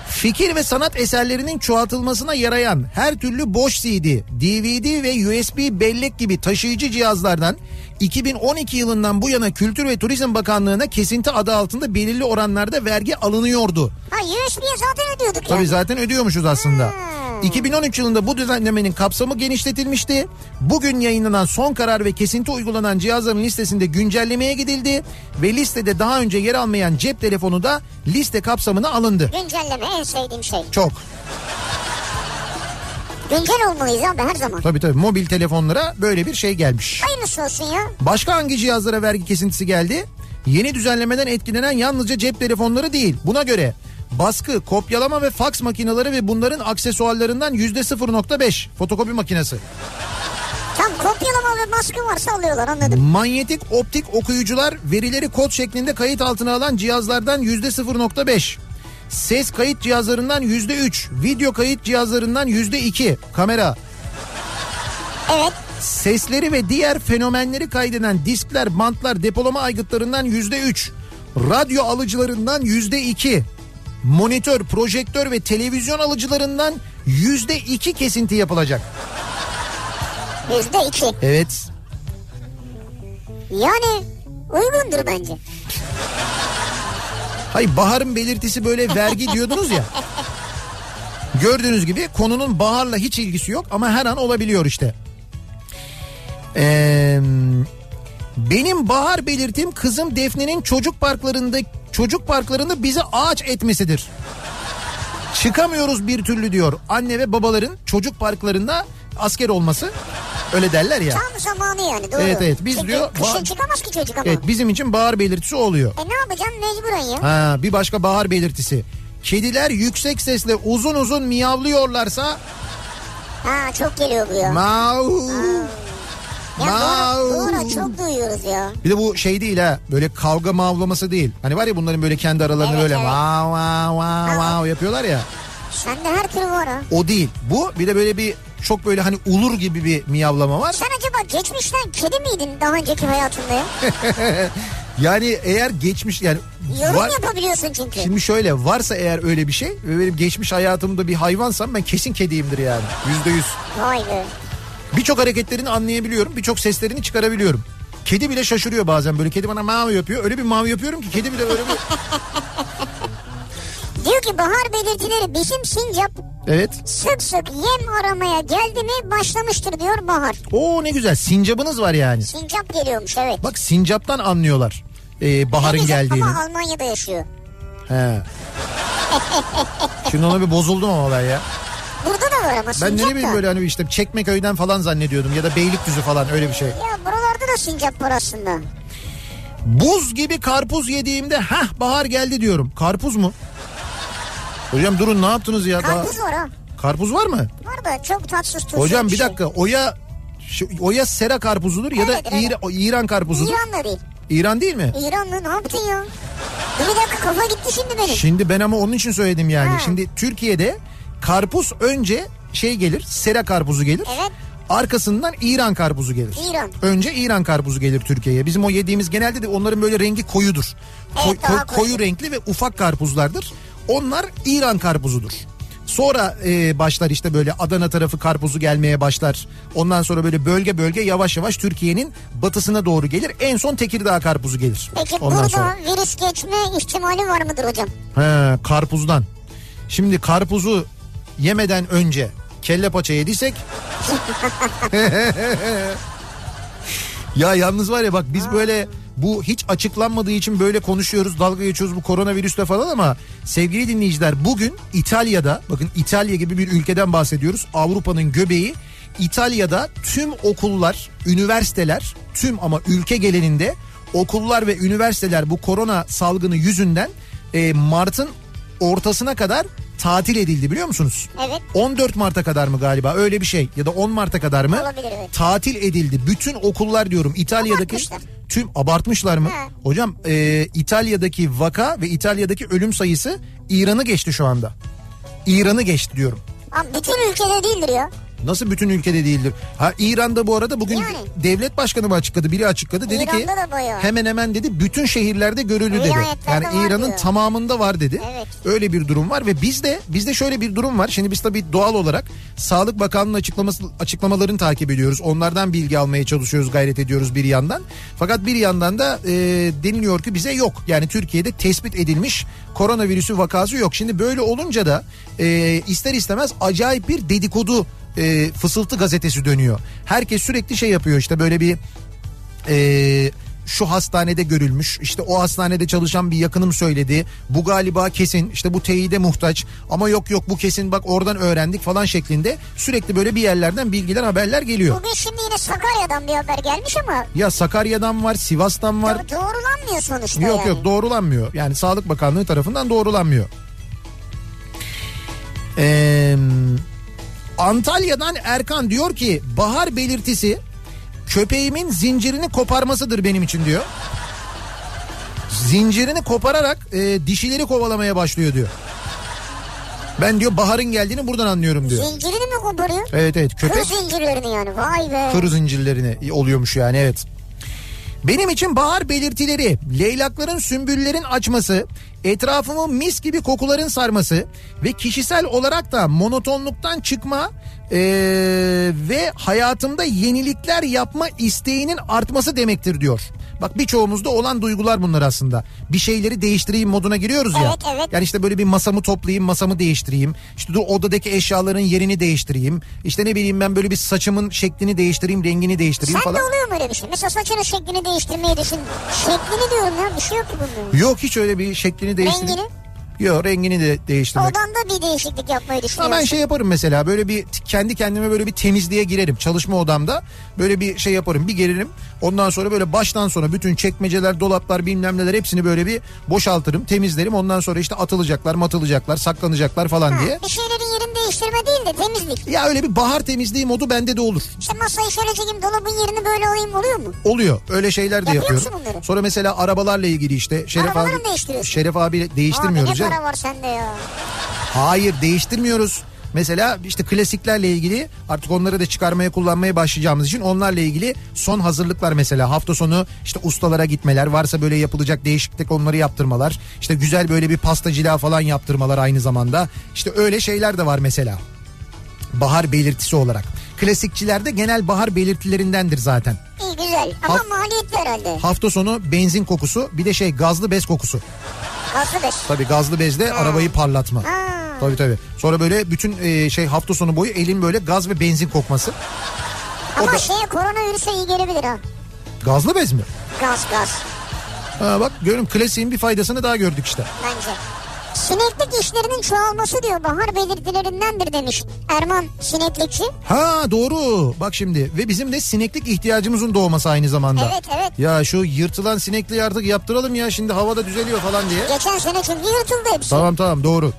Fikir ve sanat eserlerinin çoğaltılmasına yarayan her türlü boş C D, D V D ve U S B bellek gibi taşıyıcı cihazlardan iki bin on iki yılından bu yana Kültür ve Turizm Bakanlığı'na kesinti adı altında belirli oranlarda vergi alınıyordu. Ha U S B'ye zaten ödüyorduk ya. Tabii yani. Zaten ödüyormuşuz aslında. Hmm. iki bin on üç yılında bu düzenlemenin kapsamı genişletilmişti. Bugün yayınlanan son karar ve kesinti uygulanan cihazların listesinde güncellemeye gidildi. Ve listede daha önce yer almayan cep telefonu da liste kapsamına alındı. Güncelleme en sevdiğim şey. Çok. Güncel olmalıyız abi her zaman. Tabii tabii mobil telefonlara böyle bir şey gelmiş. Aynısı olsun ya. Başka hangi cihazlara vergi kesintisi geldi? Yeni düzenlemeden etkilenen yalnızca cep telefonları değil. Buna göre baskı, kopyalama ve faks makineleri ve bunların aksesuarlarından yüzde sıfır nokta beş fotokopi makinesi. Tam kopyalama ve baskı varsa alıyorlar anladım. Manyetik optik okuyucular verileri kod şeklinde kayıt altına alan cihazlardan yüzde sıfır nokta beş. Ses kayıt cihazlarından yüzde üç, video kayıt cihazlarından yüzde iki, kamera. Evet. Sesleri ve diğer fenomenleri kaydeden diskler, bantlar, depolama aygıtlarından yüzde üç, radyo alıcılarından yüzde iki, monitör, projektör ve televizyon alıcılarından yüzde iki kesinti yapılacak. yüzde iki. Evet. Yani uygundur bence. Hayır baharın belirtisi böyle vergi diyordunuz ya. Gördüğünüz gibi konunun baharla hiç ilgisi yok ama her an olabiliyor işte. Ee, benim bahar belirtim kızım Defne'nin çocuk parklarında çocuk parklarında bizi ağaç etmesidir. Çıkamıyoruz bir türlü diyor. Anne ve babaların çocuk parklarında asker olması. Öyle derler ya. Tam zamanı yani doğru. Evet evet biz Çünkü diyor. Kışın bah- çıkamaz ki çocuk ama. Evet bizim için bahar belirtisi oluyor. E ne yapacağım mecburen ya. Ha bir başka bahar belirtisi. kediler yüksek sesle uzun uzun miyavlıyorlarsa... Ha çok geliyor bu ya. Mau. Ya Mau. Doğru, doğru, çok duyuyoruz ya. Bir de bu şey değil ha, böyle kavga mavlaması değil. Hani var ya bunların böyle kendi aralarında evet, böyle evet. Mau mau mau mau yapıyorlar ya. Sende her türlü var ha. O değil. Bu bir de böyle bir çok böyle hani ulur gibi bir miyavlama var. Sen acaba geçmişten kedi miydin daha önceki hayatında ya? Yani eğer geçmiş yani... Yorum var, yapabiliyorsun çünkü. Şimdi şöyle varsa eğer öyle bir şey ve benim geçmiş hayatımda bir hayvansam ben kesin kediyimdir yani. Yüzde yüz. Vay be. Birçok hareketlerini anlayabiliyorum. Birçok seslerini çıkarabiliyorum. Kedi bile şaşırıyor bazen böyle. Kedi bana mavi yapıyor. Öyle bir mavi yapıyorum ki kedi bile öyle bir... Diyor ki bahar belirtileri bizim sincap evet. Sık sık yem aramaya geldi mi başlamıştır diyor bahar. Oo ne güzel, sincabınız var yani. Sincap geliyormuş evet. Bak sincaptan anlıyorlar e, baharın ne geldiğini. Ama Almanya'da yaşıyor. He. Şimdi ona bir bozuldum ama ben ya. Burada da var ama ben sincap da. Ben ne bileyim böyle hani işte Çekmeköy'den falan zannediyordum ya da Beylikdüzü falan öyle bir şey. Ya buralarda da sincap var aslında. Buz gibi karpuz yediğimde hah bahar geldi diyorum. Karpuz mu? Hocam durun ne yaptınız ya? Karpuz daha... var ha. Karpuz var mı? Var da çok tatsız tuzlu. Hocam bir, bir dakika şey. o ya şu, o ya sera karpuzudur ya evet, da İran, İran karpuzudur. İran da değil. İran değil mi? İranlı ne yaptın ya? Bir dakika kafa gitti şimdi benim. Şimdi ben ama onun için söyledim yani. Ha. Şimdi Türkiye'de karpuz önce şey gelir, sera karpuzu gelir. Evet. Arkasından İran karpuzu gelir. İran. Önce İran karpuzu gelir Türkiye'ye. Bizim o yediğimiz genelde de onların böyle rengi koyudur. Evet, Koy, koyu, koyu renkli ve ufak karpuzlardır. Onlar İran karpuzudur. Sonra e, başlar işte böyle Adana tarafı karpuzu gelmeye başlar. Ondan sonra böyle bölge bölge yavaş yavaş Türkiye'nin batısına doğru gelir. En son Tekirdağ karpuzu gelir. Peki ondan burada sonra virüs geçme ihtimali var mıdır hocam? He, karpuzdan. Şimdi karpuzu yemeden önce kelle paça yediysek... Ya yalnız var ya bak biz böyle... Bu hiç açıklanmadığı için böyle konuşuyoruz, dalga geçiyoruz bu koronavirüsle falan ama sevgili dinleyiciler bugün İtalya'da, bakın İtalya gibi bir ülkeden bahsediyoruz, Avrupa'nın göbeği, İtalya'da tüm okullar, üniversiteler, tüm ama ülke genelinde okullar ve üniversiteler bu korona salgını yüzünden e, Mart'ın ortasına kadar tatil edildi biliyor musunuz? Evet. on dört Mart'a kadar mı galiba öyle bir şey ya da on Mart'a kadar mı? Olabilir evet. Tatil edildi. Bütün okullar diyorum İtalya'daki... Tüm abartmışlar mı? He. Hocam e, İtalya'daki vaka ve İtalya'daki ölüm sayısı İran'ı geçti şu anda. İran'ı geçti diyorum. Ama bütün ülkede değildir ya. Nasıl bütün ülkede değildir? Ha İran'da bu arada bugün yani. Devlet başkanı mı açıkladı? Biri açıkladı. Dedi İran'da ki hemen hemen dedi bütün şehirlerde görüldü dedi. Yani İran'ın diyor. Tamamında var dedi. Evet. Öyle bir durum var ve bizde bizde şöyle bir durum var. Şimdi biz tabii doğal olarak Sağlık Bakanlığı'nın açıklaması açıklamalarını takip ediyoruz. Onlardan bilgi almaya çalışıyoruz, gayret ediyoruz bir yandan. Fakat bir yandan da e, deniliyor ki bize yok. Yani Türkiye'de tespit edilmiş koronavirüsü vakası yok. Şimdi böyle olunca da e, ister istemez acayip bir dedikodu E, fısıltı gazetesi dönüyor. Herkes sürekli şey yapıyor işte böyle bir e, şu hastanede görülmüş, işte o hastanede çalışan bir yakınım söyledi, bu galiba kesin, işte bu teyide muhtaç ama yok yok bu kesin bak oradan öğrendik falan şeklinde sürekli böyle bir yerlerden bilgiler, haberler geliyor. Bugün şimdi yine Sakarya'dan bir haber gelmiş ama. Ya Sakarya'dan var, Sivas'tan var. Do- doğrulanmıyor sonuçta. Yok yani. Yok doğrulanmıyor yani Sağlık Bakanlığı tarafından doğrulanmıyor. Eee... Antalya'dan Erkan diyor ki bahar belirtisi köpeğimin zincirini koparmasıdır benim için diyor. Zincirini kopararak e, dişileri kovalamaya başlıyor diyor. Ben diyor baharın geldiğini buradan anlıyorum diyor. Zincirini mi koparıyor? Evet evet köpek. Kır zincirlerini yani vay be. Kır zincirlerini oluyormuş yani evet. Benim için bahar belirtileri, leylakların, sümbüllerin açması, etrafımı mis gibi kokuların sarması ve kişisel olarak da monotonluktan çıkma ee, ve hayatımda yenilikler yapma isteğinin artması demektir diyor. Bak birçoğumuzda olan duygular bunlar aslında. Bir şeyleri değiştireyim moduna giriyoruz ya. Evet, evet. Yani işte böyle bir masamı toplayayım, masamı değiştireyim. İşte dur odadaki eşyaların yerini değiştireyim. İşte ne bileyim ben böyle bir saçımın şeklini değiştireyim, rengini değiştireyim sen falan. Sen de oluyor mu öyle bir şey? Mesela saçının şeklini değiştirmeyi düşün. Şeklini diyorum ya bir şey yok ki bunun. Yok hiç öyle bir şeklini değiştireyim. Rengini? Yok, rengini de değiştirmek. Odamda bir değişiklik yapmayı düşünüyorum. Ama ben şey yaparım mesela, böyle bir kendi kendime böyle bir temizliğe girerim. Çalışma odamda böyle bir şey yaparım, bir gelirim. Ondan sonra böyle baştan sona bütün çekmeceler, dolaplar, bilmem neler hepsini böyle bir boşaltırım, temizlerim. Ondan sonra işte atılacaklar, matılacaklar, saklanacaklar falan ha, diye. Bir şeylerin yerini değiştirme değil de temizlik. Ya öyle bir bahar temizliği modu bende de olur. İşte masayı şöyle çekeyim, dolabın yerini böyle alayım, oluyor mu? Oluyor. Öyle şeyler de yapıyor yapıyorum. Bunları? Sonra mesela arabalarla ilgili işte Şeref abi, Şeref abi değiştirmiyoruz. Abi ne para var sende ya? Hayır, değiştirmiyoruz. Mesela işte klasiklerle ilgili artık onları da çıkarmaya, kullanmaya başlayacağımız için onlarla ilgili son hazırlıklar mesela. Hafta sonu işte ustalara gitmeler, varsa böyle yapılacak değişiklik onları yaptırmalar. İşte güzel böyle bir pastacılığa falan yaptırmalar aynı zamanda. İşte öyle şeyler de var mesela. Bahar belirtisi olarak. Klasikçilerde genel bahar belirtilerindendir zaten. İyi, güzel ama ha- maliyetli herhalde. Hafta sonu benzin kokusu, bir de şey gazlı bez kokusu. Gazlı bez. Tabii gazlı bezle ha. arabayı parlatma. Ha. Tabii tabii. Sonra böyle bütün e, şey hafta sonu boyu elin böyle gaz ve benzin kokması. Ama da... şeye koronavirüse iyi gelebilir ha. Gazlı bez mi? Gaz gaz. Ha, bak görün, klasiğin bir faydasını daha gördük işte. Bence. Sineklik işlerinin çoğalması diyor, bahar belirtilerindendir demiş Erman sineklikçi. Ha doğru, bak şimdi, ve bizim de sineklik ihtiyacımızın doğması aynı zamanda. Evet evet. Ya şu yırtılan sinekliği artık yaptıralım ya, şimdi havada düzeliyor falan diye. Geçen sene çünkü yırtıldı hepsi. Tamam tamam doğru.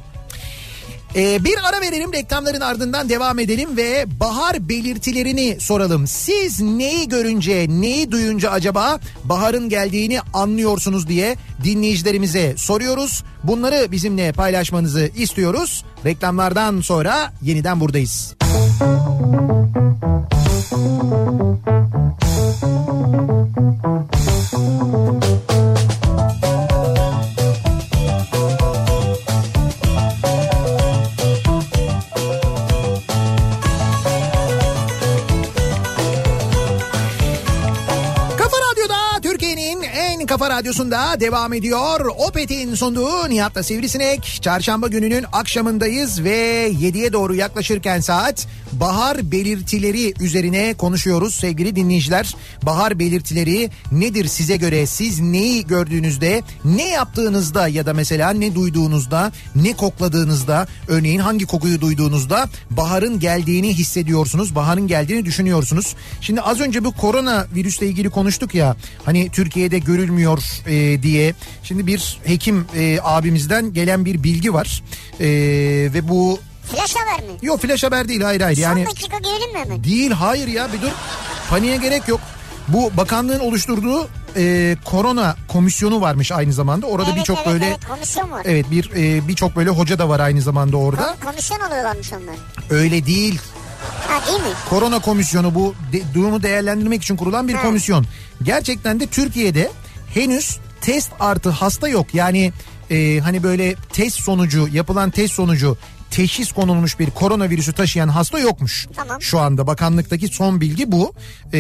Ee, bir ara verelim, reklamların ardından devam edelim ve bahar belirtilerini soralım. Siz neyi görünce, neyi duyunca acaba baharın geldiğini anlıyorsunuz diye dinleyicilerimize soruyoruz. Bunları bizimle paylaşmanızı istiyoruz. Reklamlardan sonra yeniden buradayız. Kafa Radyosu'nda devam ediyor. Opet'in sunduğu Nihat'la Sivrisinek. Çarşamba gününün akşamındayız ve yediye doğru yaklaşırken saat, bahar belirtileri üzerine konuşuyoruz sevgili dinleyiciler. Bahar belirtileri nedir size göre? Siz neyi gördüğünüzde, ne yaptığınızda ya da mesela ne duyduğunuzda, ne kokladığınızda, örneğin hangi kokuyu duyduğunuzda baharın geldiğini hissediyorsunuz, baharın geldiğini düşünüyorsunuz. Şimdi az önce bu korona virüsle ilgili konuştuk ya, hani Türkiye'de görülmüyor diye. Şimdi bir hekim e, abimizden gelen bir bilgi var e, ve bu flash haber mi? Yok, flash haber değil, hayır hayır. Son yani... dakika gelelim mi hemen? Değil, hayır ya, bir dur, paniğe gerek yok. Bu bakanlığın oluşturduğu e, korona komisyonu varmış aynı zamanda. Orada evet, birçok evet, böyle evet, komisyon var. Evet, bir e, birçok böyle hoca da var aynı zamanda orada. Kom- komisyon oluyorlarmış onlar. Öyle değil. Ha, değil mi? Korona komisyonu bu de, durumu değerlendirmek için kurulan bir ha. komisyon. Gerçekten de Türkiye'de henüz test artı hasta yok. Yani e, hani böyle test sonucu, yapılan test sonucu teşhis konulmuş bir koronavirüsü taşıyan hasta yokmuş. Tamam. Şu anda bakanlıktaki son bilgi bu. Ee,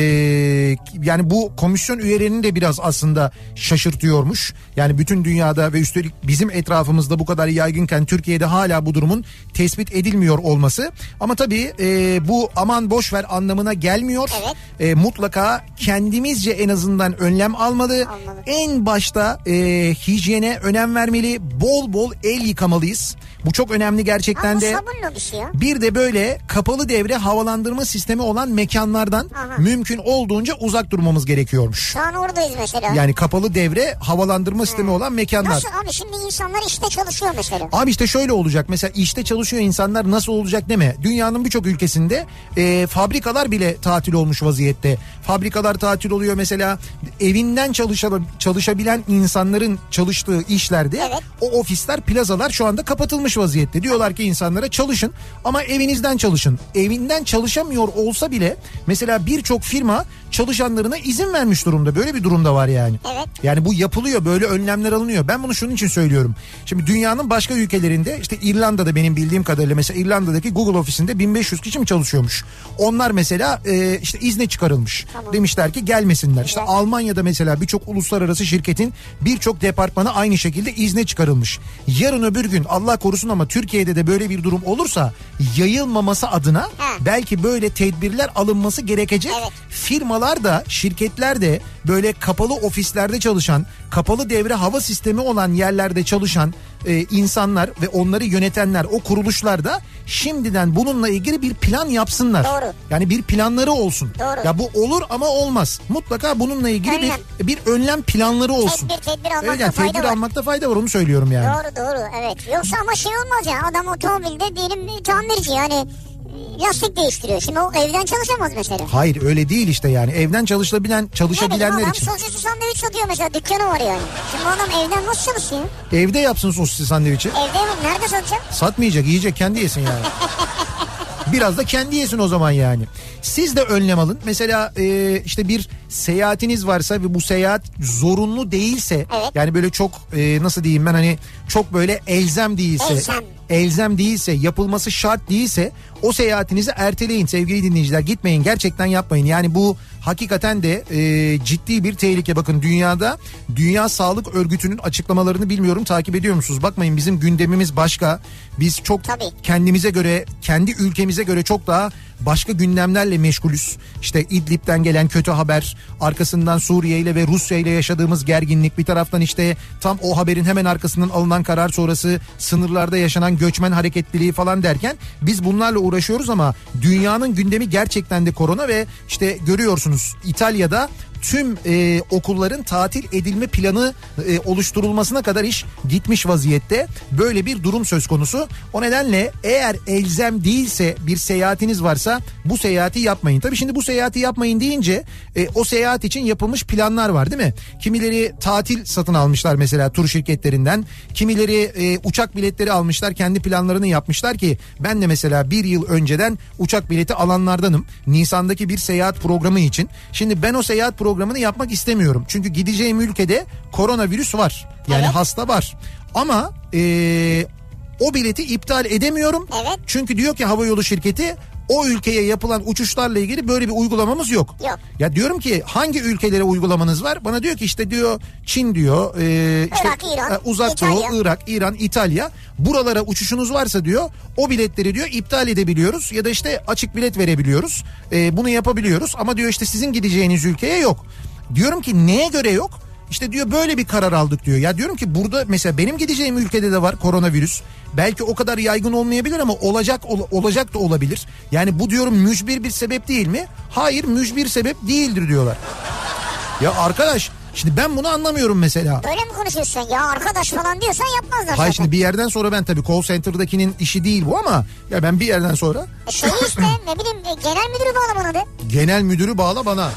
yani bu komisyon üyelerini de biraz aslında şaşırtıyormuş. Yani bütün dünyada ve üstelik bizim etrafımızda bu kadar yaygınken Türkiye'de hala bu durumun tespit edilmiyor olması. Ama tabii e, bu aman boşver anlamına gelmiyor. Evet. E, mutlaka kendimizce en azından önlem almalı. Anladım. En başta e, hijyene önem vermeli. Bol bol el yıkamalıyız. Bu çok önemli gerçekten de. Bir, şey bir de böyle kapalı devre havalandırma sistemi olan mekanlardan Aha. mümkün olduğunca uzak durmamız gerekiyormuş. Şu an oradayız mesela. Yani kapalı devre havalandırma hmm. sistemi olan mekanlar. Nasıl abi, şimdi insanlar işte çalışıyor mesela. Abi işte şöyle olacak mesela, işte çalışıyor insanlar, nasıl olacak deme. Dünyanın birçok ülkesinde e, fabrikalar bile tatil olmuş vaziyette. Fabrikalar tatil oluyor mesela, evinden çalışab- çalışabilen insanların çalıştığı işlerde evet. o ofisler, plazalar şu anda kapatılmış vaziyette. Diyorlar ki insanlara çalışın ama evinizden çalışın. Evinden çalışamıyor olsa bile mesela birçok firma çalışanlarına izin vermiş durumda. Böyle bir durumda var yani. Evet. Yani bu yapılıyor, böyle önlemler alınıyor. Ben bunu şunun için söylüyorum. Şimdi dünyanın başka ülkelerinde, işte İrlanda'da benim bildiğim kadarıyla mesela İrlanda'daki Google ofisinde bin beş yüz kişi mi çalışıyormuş? Onlar mesela e, işte izne çıkarılmış. Tamam. Demişler ki gelmesinler. Evet. İşte Almanya'da mesela birçok uluslararası şirketin birçok departmanı aynı şekilde izne çıkarılmış. Yarın öbür gün Allah korusun ama Türkiye'de de böyle bir durum olursa yayılmaması adına ha. belki böyle tedbirler alınması gerekecek. Evet. Firmalar da, şirketler de böyle kapalı ofislerde çalışan, kapalı devre hava sistemi olan yerlerde çalışan e, insanlar ve onları yönetenler, o kuruluşlar da şimdiden bununla ilgili bir plan yapsınlar. Doğru. Yani bir planları olsun. Doğru. Ya bu olur ama olmaz. Mutlaka bununla ilgili önlem. bir bir önlem planları olsun. Tedbir, tedbir almakta, evet, yani tedbir fayda, almakta var. fayda var. Onu söylüyorum yani. Doğru doğru evet. Yoksa ama şey olmaz ya, adam otomobilde diyelim tamirci yani. Lastik değiştiriyor. Şimdi o evden çalışamaz mesela. Hayır öyle değil işte yani. Evden çalışabilen, çalışabilenler yani için. Adam sosisli sandviç satıyor mesela. Dükkanı var yani. Şimdi adam evden nasıl çalışıyor? Evde yapsın sosisli sandviçi. Evde mi? Nerede satacak? Satmayacak. Yiyecek. Kendi yesin yani. Biraz da kendi yesin o zaman yani. Siz de önlem alın. Mesela e, işte bir seyahatiniz varsa ve bu seyahat zorunlu değilse. Evet. Yani böyle çok e, nasıl diyeyim ben hani çok böyle elzem değilse. Elzem. Elzem değilse, yapılması şart değilse o seyahatinizi erteleyin sevgili dinleyiciler. Gitmeyin, gerçekten yapmayın. Yani bu hakikaten de e, ciddi bir tehlike. Bakın dünyada Dünya Sağlık Örgütü'nün açıklamalarını bilmiyorum takip ediyor musunuz? Bakmayın bizim gündemimiz başka. Biz çok Tabii. kendimize göre, kendi ülkemize göre çok daha başka gündemlerle meşgulüz. İşte İdlib'den gelen kötü haber, arkasından Suriye ile ve Rusya ile yaşadığımız gerginlik, bir taraftan işte tam o haberin hemen arkasından alınan karar sonrası sınırlarda yaşanan göçmen hareketliliği falan derken biz bunlarla uğraşıyoruz ama dünyanın gündemi gerçekten de korona ve işte görüyorsunuz İtalya'da tüm e, okulların tatil edilme planı e, oluşturulmasına kadar iş gitmiş vaziyette. Böyle bir durum söz konusu. O nedenle eğer elzem değilse bir seyahatiniz varsa bu seyahati yapmayın. Tabii şimdi bu seyahati yapmayın deyince e, o seyahat için yapılmış planlar var değil mi? Kimileri tatil satın almışlar mesela tur şirketlerinden. Kimileri e, uçak biletleri almışlar, kendi planlarını yapmışlar ki ben de mesela bir yıl önceden uçak bileti alanlardanım. Nisan'daki bir seyahat programı için. Şimdi ben o seyahat programı programını yapmak istemiyorum. Çünkü gideceğim ülkede koronavirüs var. Yani evet. hasta var. Ama ee, o bileti iptal edemiyorum. Evet. Çünkü diyor ki havayolu şirketi o ülkeye yapılan uçuşlarla ilgili böyle bir uygulamamız yok. Yok. Ya diyorum ki hangi ülkelere uygulamanız var? Bana diyor ki işte diyor Çin diyor. E, işte, Irak, İran, Uzak Doğu, Irak, İran, İtalya. Buralara uçuşunuz varsa diyor o biletleri diyor iptal edebiliyoruz. Ya da işte açık bilet verebiliyoruz. E, bunu yapabiliyoruz ama diyor işte sizin gideceğiniz ülkeye yok. Diyorum ki neye göre yok? İşte diyor böyle bir karar aldık diyor. Ya diyorum ki burada mesela benim gideceğim ülkede de var koronavirüs. Belki o kadar yaygın olmayabilir ama olacak ol, olacak da olabilir. Yani bu diyorum mücbir bir sebep değil mi? Hayır, mücbir sebep değildir diyorlar. Ya arkadaş şimdi ben bunu anlamıyorum mesela. Böyle mi konuşuyorsun ya arkadaş falan diyorsan yapmazlar. Hayır zaten. Şimdi bir yerden sonra ben tabii call center'dakinin işi değil bu ama ya ben bir yerden sonra. E şey işte ne bileyim genel müdürü bağla bana de. Genel müdürü bağla bana.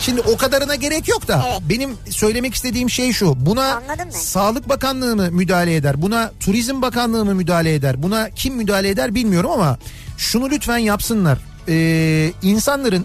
Şimdi o kadarına gerek yok da evet. Benim söylemek istediğim şey şu. Buna Sağlık Bakanlığı mı müdahale eder? Buna Turizm Bakanlığı mı müdahale eder? Buna kim müdahale eder bilmiyorum ama şunu lütfen yapsınlar. Ee, insanların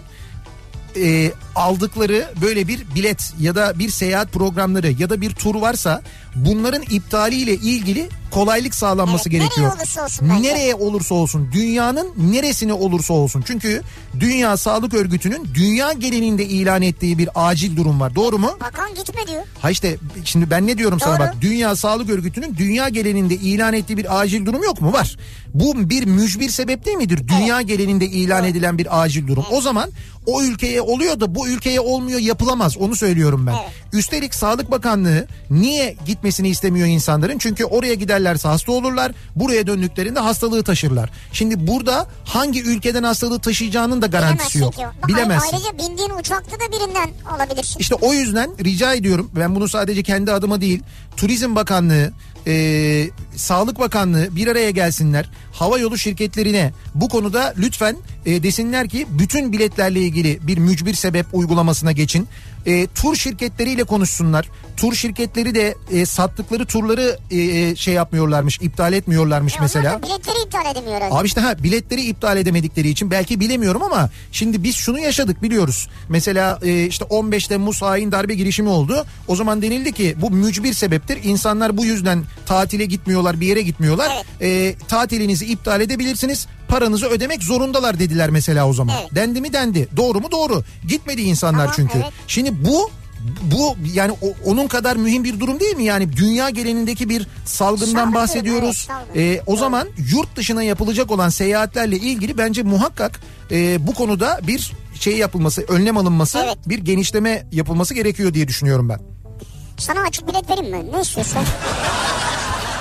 e, aldıkları böyle bir bilet ya da bir seyahat programları ya da bir tur varsa bunların iptaliyle ilgili kolaylık sağlanması evet, gerekiyor. Nereye olursa olsun. Bence. Nereye olursa olsun. Dünyanın neresine olursa olsun. Çünkü Dünya Sağlık Örgütü'nün dünya genelinde ilan ettiği bir acil durum var. Doğru mu? Bakan gitme diyor. Ha işte şimdi ben ne diyorum Doğru. sana bak. Dünya Sağlık Örgütü'nün dünya genelinde ilan ettiği bir acil durum yok mu? Var. Bu bir mücbir sebep değil midir? Dünya evet. genelinde ilan evet. edilen bir acil durum. Evet. O zaman o ülkeye oluyor da bu ülkeye olmuyor yapılamaz. Onu söylüyorum ben. Evet. Üstelik Sağlık Bakanlığı niye gitmesini istemiyor insanların? Çünkü oraya giderler hasta olurlar. Buraya döndüklerinde hastalığı taşırlar. Şimdi burada hangi ülkeden hastalığı taşıyacağının da garantisi yok. Bilemezsin. Ayrıca bindiğin uçakta da birinden olabilir. İşte o yüzden rica ediyorum. Ben bunu sadece kendi adıma değil. Turizm Bakanlığı, e, Sağlık Bakanlığı bir araya gelsinler. Havayolu şirketlerine bu konuda lütfen e, desinler ki bütün biletlerle ilgili bir mücbir sebep uygulamasına geçin. E, tur şirketleriyle konuşsunlar. Tur şirketleri de e, sattıkları turları e, şey yapmıyorlarmış, iptal etmiyorlarmış e, mesela. Biletleri iptal edemiyorlar. Abi işte ha biletleri iptal edemedikleri için belki bilemiyorum ama şimdi biz şunu yaşadık biliyoruz. Mesela e, işte on beş Temmuz hain darbe girişimi oldu. O zaman denildi ki bu mücbir sebeptir. İnsanlar bu yüzden tatile gitmiyorlar, bir yere gitmiyorlar. Evet. E, tatilinizi iptal edebilirsiniz. Paranızı ödemek zorundalar dediler mesela o zaman. Evet. Dendi mi dendi. Doğru mu doğru. Gitmedi insanlar tamam, çünkü. Evet. Şimdi bu bu yani o, onun kadar mühim bir durum değil mi? Yani dünya gelenindeki bir salgından Şarkı, bahsediyoruz. Evet, salgın. Ee, o evet. zaman yurt dışına yapılacak olan seyahatlerle ilgili bence muhakkak e, bu konuda bir şey yapılması, önlem alınması, evet. bir genişleme yapılması gerekiyor diye düşünüyorum ben. Sana açık bilet vereyim mi? Ne istiyorsun?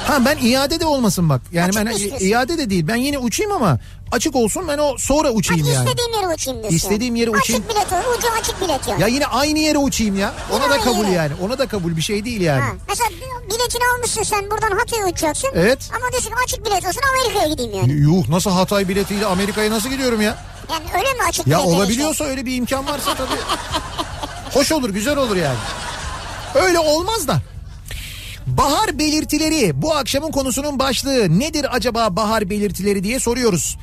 Ha ben iade de olmasın bak. Yani açık ben istiyorsun. İade de değil. Ben yine uçayım ama açık olsun, ben o sonra uçayım ha, yani. İstediğim yere uçayım diyorsun. İstediğim yere uçayım. Açık bilet olur. Ucu açık bilet yani. Ya yine aynı yere uçayım ya. Ona yine da kabul yere. Yani. Ona da kabul, bir şey değil yani. Ha. Mesela biletini almışsın sen, buradan Hatay'a uçacaksın. Evet. Ama diyorsun açık bilet olsun, Amerika'ya gideyim yani. Yuh, nasıl Hatay biletiyle Amerika'ya nasıl gidiyorum ya? Yani öyle mi açık bilet? Ya olabiliyorsa öyle bir imkan varsa tabii. Hoş olur, güzel olur yani. Öyle olmaz da. Bahar belirtileri bu akşamın konusunun başlığı. Nedir acaba bahar belirtileri diye soruyoruz.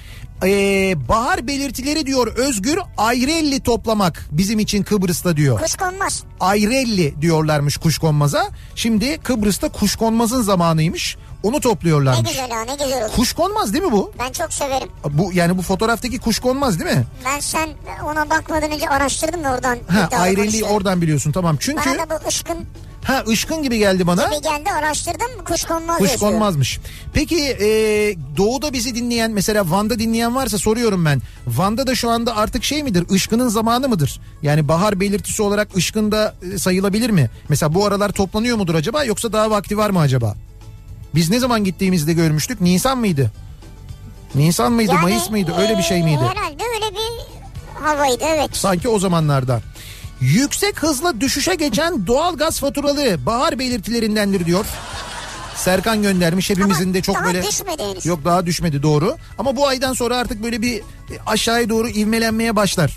Ee, bahar belirtileri diyor Özgür, ayrelli toplamak bizim için Kıbrıs'ta diyor. Kuşkonmaz. Ayrelli diyorlarmış kuşkonmaza. Şimdi Kıbrıs'ta kuşkonmazın zamanıymış. Onu topluyorlarmış. Ne güzel ha, ne güzel olur. Kuşkonmaz değil mi bu? Ben çok severim. Bu yani bu fotoğraftaki kuşkonmaz değil mi? Ben sen ona bakmadan önce araştırdım da oradan. Ha, ayrelliyi oradan biliyorsun, tamam. Çünkü bana da bu ışkın. Ha, ışkın gibi geldi bana. Gibi geldi, araştırdım, kuşkonmaz. Kuşkonmazmış. Yazıyor. Peki e, doğuda bizi dinleyen, mesela Van'da dinleyen varsa soruyorum ben. Van'da da şu anda artık şey midir? Işkının zamanı mıdır? Yani bahar belirtisi olarak ışkın da sayılabilir mi? Mesela bu aralar toplanıyor mudur acaba, yoksa daha vakti var mı acaba? Biz ne zaman gittiğimizde görmüştük? Nisan mıydı? Nisan mıydı? Yani, Mayıs mıydı? Öyle bir şey miydi? Herhalde öyle bir havaydı, evet. Sanki o zamanlarda. Yüksek hızla düşüşe geçen doğalgaz faturaları bahar belirtilerindendir diyor. Serkan göndermiş, hepimizin ama de çok daha böyle... Düşmedi henüz. Yok, daha düşmedi, doğru. Ama bu aydan sonra artık böyle bir aşağıya doğru ivmelenmeye başlar.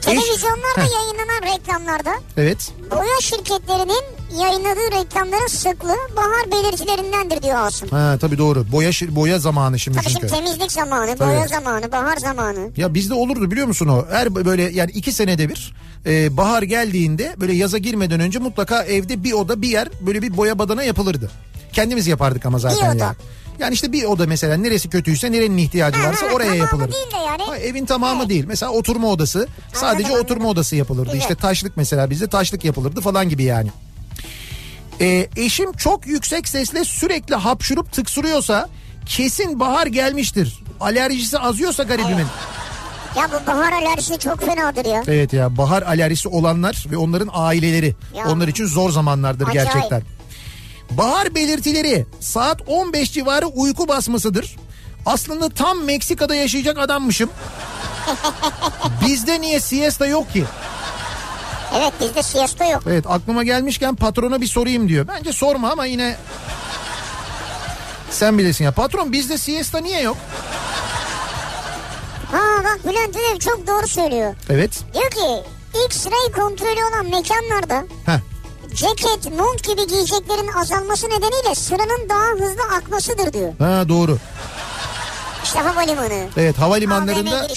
Televizyonlarda Eş... yayınlanan reklamlarda... Evet. Boya şirketlerinin yayınladığı reklamların sıklığı bahar belirtilerindendir diyor Asım. Ha tabii, doğru. Boya şir... boya zamanı şimdi tabii çünkü. Tabii şimdi temizlik zamanı, boya evet. zamanı, bahar zamanı. Ya bizde olurdu biliyor musun o? Her böyle yani iki senede bir e, bahar geldiğinde böyle yaza girmeden önce mutlaka evde bir oda bir yer böyle bir boya badana yapılırdı. Kendimiz yapardık ama zaten bir oda. Ya. Yani işte bir oda mesela, neresi kötüyse, nerenin ihtiyacı ha, varsa ha, oraya yapılır. Yani. Ha, evin tamamı evet. değil. Mesela oturma odası, anladım, sadece anladım. Oturma odası yapılırdı. Evet. İşte taşlık mesela bizde taşlık yapılırdı falan gibi yani. Ee, eşim çok yüksek sesle sürekli hapşurup tıksırıyorsa kesin bahar gelmiştir. Alerjisi azıyorsa garibimin. Evet. Ya bu bahar alerjisi çok fenadır ya. Evet ya, bahar alerjisi olanlar ve onların aileleri. Ya. Onlar için zor zamanlardır acayip. Gerçekten. Bahar belirtileri saat on beş civarı uyku basmasıdır. Aslında tam Meksika'da yaşayacak adammışım. Bizde niye siesta yok ki? Evet, bizde siesta yok. Evet, aklıma gelmişken patrona bir sorayım diyor. Bence sorma ama yine sen bilirsin ya. Patron, bizde siesta niye yok? Ha bak, Bülent Ödev çok doğru söylüyor. Evet. Diyor ki X-ray kontrolü olan mekanlarda... Heh. Ceket, mont gibi giyeceklerin azalması nedeniyle sıranın daha hızlı akmasıdır diyor. Ha doğru. İşte havalimanı. Evet, havalimanlarında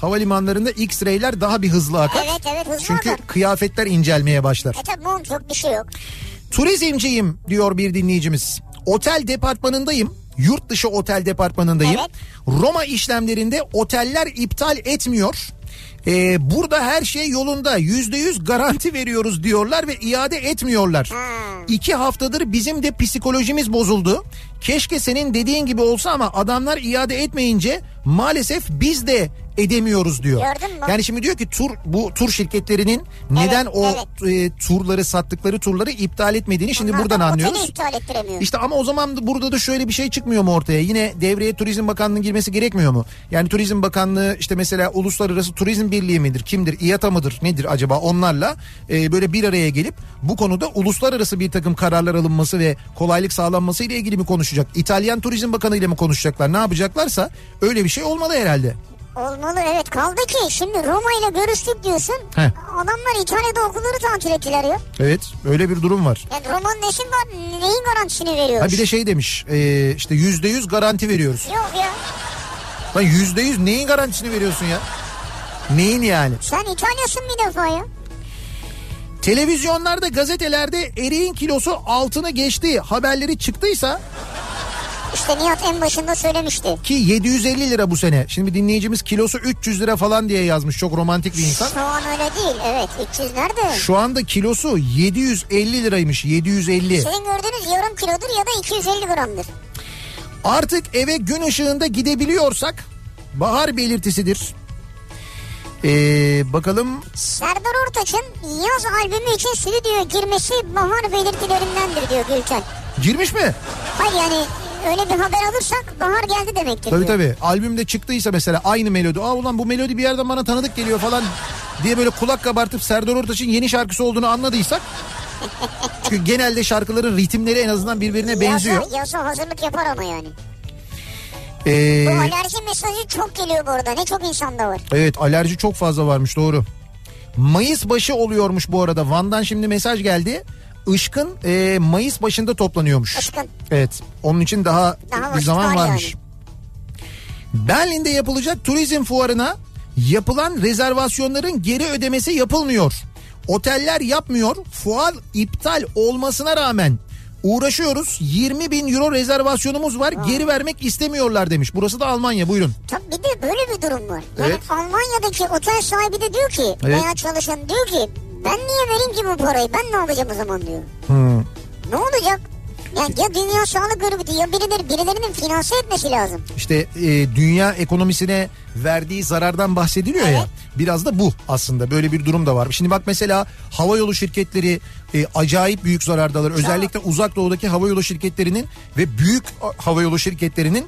havalimanlarında X-ray'ler daha bir hızlı akar. Evet evet, hızlı çünkü akar. Kıyafetler incelmeye başlar. E tabi, mont yok, bir şey yok. Turizmciyim diyor bir dinleyicimiz. Otel departmanındayım. Yurt dışı otel departmanındayım. Evet. Roma işlemlerinde oteller iptal etmiyor. Ee, burada her şey yolunda, yüzde yüz garanti veriyoruz diyorlar ve iade etmiyorlar. Hmm. İki haftadır bizim de psikolojimiz bozuldu. Keşke senin dediğin gibi olsa ama adamlar iade etmeyince maalesef biz de edemiyoruz diyor. Yani şimdi diyor ki tur, bu tur şirketlerinin neden evet, o evet. E, turları sattıkları turları iptal etmediğini şimdi onlar buradan anlıyoruz. İşte ama o zaman da burada da şöyle bir şey çıkmıyor mu ortaya? Yine devreye Turizm Bakanlığı'nın girmesi gerekmiyor mu? Yani Turizm Bakanlığı işte mesela Uluslararası Turizm Birliği midir? Kimdir? İATA mıdır? Nedir acaba? Onlarla e, böyle bir araya gelip bu konuda uluslararası bir takım kararlar alınması ve kolaylık sağlanması ile ilgili mi konuşacak? İtalyan Turizm Bakanı ile mi konuşacaklar? Ne yapacaklarsa öyle bir şey olmalı herhalde. Olmalı evet, kaldı ki şimdi Roma ile görüştük diyorsun. Heh. Adamlar İtalya'da okulları tatil ettiler ya. Evet, öyle bir durum var. Yani Roma'nın eşin var, neyin garantisini veriyoruz? Ha bir de şey demiş e, işte yüzde yüz garanti veriyoruz. Yok ya. Lan yüzde yüz neyin garantisini veriyorsun ya? Neyin yani? Sen İtalya'sın bir defa ya. Televizyonlarda, gazetelerde eriğin kilosu altını geçti haberleri çıktıysa... İşte Nihat en başında söylemişti. Ki yedi yüz elli lira bu sene. Şimdi dinleyicimiz kilosu üç yüz lira falan diye yazmış. Çok romantik bir insan. Şu an öyle değil. Evet, üç yüz nerede? Şu anda kilosu yedi yüz elli liraymış. yedi yüz elli. Senin gördüğünüz yarım kilodur ya da iki yüz elli gramdır. Artık eve gün ışığında gidebiliyorsak bahar belirtisidir. Ee, bakalım. Serdar Ortaç'ın yaz albümü için stüdyoya girmesi bahar belirtilerindendir diyor Gülten. Girmiş mi? Hayır yani öyle bir haber alırsak bahar geldi demek ki. Tabii tabii. Albümde çıktıysa mesela aynı melodi. Aa ulan bu melodi bir yerden bana tanıdık geliyor falan diye böyle kulak kabartıp Serdar Ortaç'ın yeni şarkısı olduğunu anladıysak. Çünkü genelde şarkıların ritimleri en azından birbirine benziyor. Yazı, yazı hazırlık yapar ama yani. Ee, bu alerji mesajı çok geliyor bu arada. Ne çok insanda var. Evet, alerji çok fazla varmış, doğru. Mayıs başı oluyormuş bu arada. Van'dan şimdi mesaj geldi. Işkın e, Mayıs başında toplanıyormuş. Işkın. Evet, onun için daha, daha bir zaman var varmış. Yani. Berlin'de yapılacak turizm fuarına yapılan rezervasyonların geri ödemesi yapılmıyor. Oteller yapmıyor. Fuar iptal olmasına rağmen uğraşıyoruz. yirmi bin euro rezervasyonumuz var. Aa. Geri vermek istemiyorlar demiş. Burası da Almanya, buyurun. Tabii bir de böyle bir durum var. Evet. Yani Almanya'daki otel sahibi de diyor ki, evet, veya çalışan diyor ki ben niye vereyim ki bu parayı? Ben ne alacağım o zaman diyor. Hmm. Ne olacak? Ya, ya Dünya Sağlık Örgütü ya birileri, birilerinin finanse etmesi lazım. İşte e, dünya ekonomisine verdiği zarardan bahsediliyor, evet, ya. Biraz da bu aslında, böyle bir durum da var. Şimdi bak mesela havayolu şirketleri e, acayip büyük zarardalar. Özellikle uzak doğudaki havayolu şirketlerinin ve büyük havayolu şirketlerinin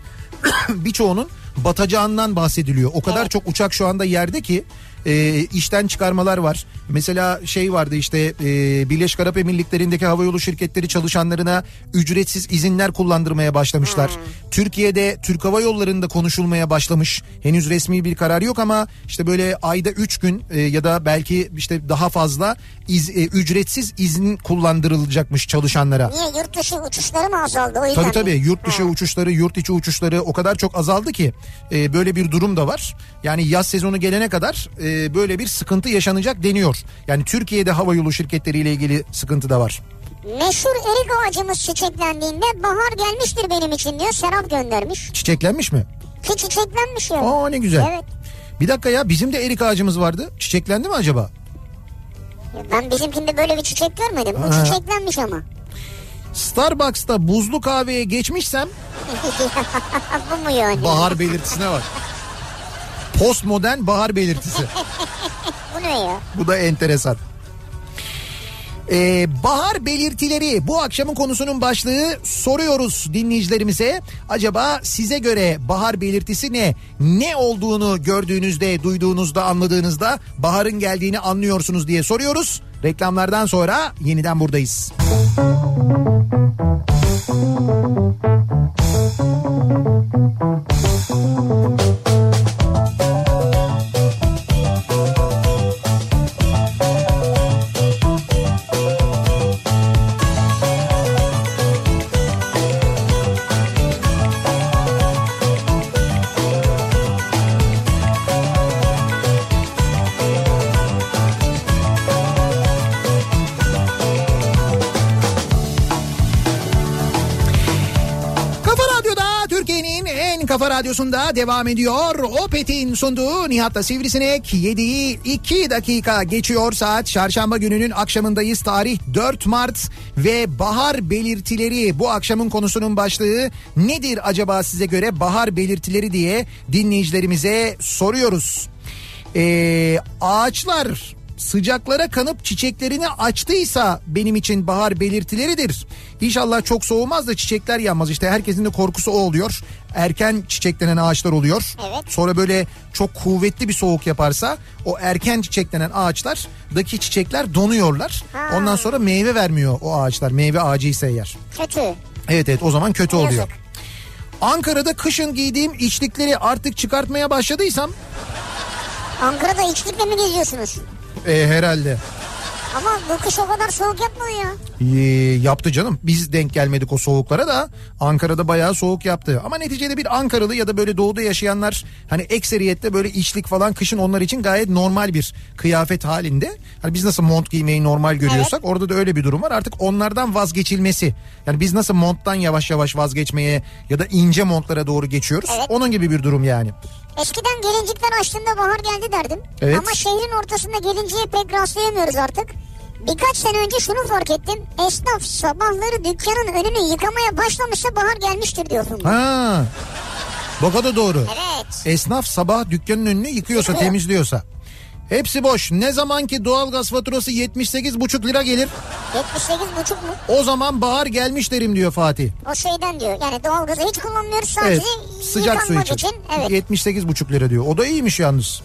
birçoğunun batacağından bahsediliyor. O kadar, evet, çok uçak şu anda yerde ki e, işten çıkarmalar var. Mesela şey vardı işte e, Birleşik Arap Emirlikleri'ndeki havayolu şirketleri çalışanlarına ücretsiz izinler kullandırmaya başlamışlar. Hmm. Türkiye'de Türk Hava Yolları'nda konuşulmaya başlamış. Henüz resmi bir karar yok ama işte böyle ayda üç gün e, ya da belki işte daha fazla iz, e, ücretsiz izin kullandırılacakmış çalışanlara. Niye? Yurt dışı uçuşları mı azaldı? O yüzden tabii tabii. Yurt dışı, hmm, uçuşları, yurt içi uçuşları o kadar çok azaldı ki Ee, böyle bir durum da var. Yani yaz sezonu gelene kadar e, böyle bir sıkıntı yaşanacak deniyor. Yani Türkiye'de havayolu şirketleriyle ilgili sıkıntı da var. Meşhur erik ağacımız çiçeklendiğinde bahar gelmiştir benim için diyor. Serap göndermiş. Çiçeklenmiş mi? Ki çiçeklenmiş ya. Aa ne güzel. Evet. Bir dakika ya, bizim de erik ağacımız vardı. Çiçeklendi mi acaba? Ben bizimkinde böyle bir çiçek görmedim. Bu çiçeklenmiş ama. Starbucks'ta buzlu kahveye geçmişsem bu mu yani? Bahar belirtisine bak. Postmodern bahar belirtisi. Bu ne ya? Bu da enteresan. Ee, bahar belirtileri bu akşamın konusunun başlığı. Soruyoruz dinleyicilerimize, acaba size göre bahar belirtisi ne? Ne olduğunu gördüğünüzde, duyduğunuzda, anladığınızda baharın geldiğini anlıyorsunuz diye soruyoruz. Reklamlardan sonra yeniden buradayız. Kafa Radyosu'nda devam ediyor. Opet'in sunduğu Nihat'la Sivrisinek. yediyi iki dakika geçiyor saat. Çarşamba gününün akşamındayız. Tarih dört Mart ve bahar belirtileri bu akşamın konusunun başlığı. Nedir acaba size göre bahar belirtileri diye dinleyicilerimize soruyoruz. Ee, ağaçlar sıcaklara kanıp çiçeklerini açtıysa benim için bahar belirtileridir. İnşallah çok soğumaz da çiçekler yanmaz. İşte herkesin de korkusu o oluyor. Erken çiçeklenen ağaçlar oluyor. Evet. Sonra böyle çok kuvvetli bir soğuk yaparsa o erken çiçeklenen ağaçlardaki çiçekler donuyorlar. Ha. Ondan sonra meyve vermiyor o ağaçlar. Meyve ağacıysa eğer. Kötü. Evet evet, o zaman kötü oluyor. Yazık. Ankara'da kışın giydiğim içlikleri artık çıkartmaya başladıysam... Ankara'da içlikle mi geziyorsunuz? E, herhalde. Ama bu kış o kadar soğuk yapmadı ya. E, yaptı canım. Biz denk gelmedik o soğuklara da. Ankara'da bayağı soğuk yaptı. Ama neticede bir Ankaralı ya da böyle doğuda yaşayanlar hani ekseriyette böyle içlik falan kışın onlar için gayet normal bir kıyafet halinde. Hani biz nasıl mont giymeyi normal görüyorsak, evet, orada da öyle bir durum var. Artık onlardan vazgeçilmesi. Yani biz nasıl monttan yavaş yavaş vazgeçmeye ya da ince montlara doğru geçiyoruz. Evet. Onun gibi bir durum yani. Eskiden gelincikler açtığında bahar geldi derdim. Evet. Ama şehrin ortasında gelinciye pek rastlayamıyoruz artık. Birkaç sene önce şunu fark ettim. Esnaf sabahları dükkanın önünü yıkamaya başlamışsa bahar gelmiştir diyorsun. Ha. Bak o da doğru. Evet. Esnaf sabah dükkanın önünü yıkıyorsa, temizliyorsa. Hepsi boş. Ne zaman ki doğalgaz faturası yetmiş sekiz buçuk lira gelir. yetmiş sekiz buçuk mu? O zaman bahar gelmiş derim diyor Fatih. O şeyden diyor. Yani doğalgazı hiç kullanmıyoruz sadece. Evet, sıcak su için. için. Evet. yetmiş sekiz buçuk lira diyor. O da iyiymiş yalnız.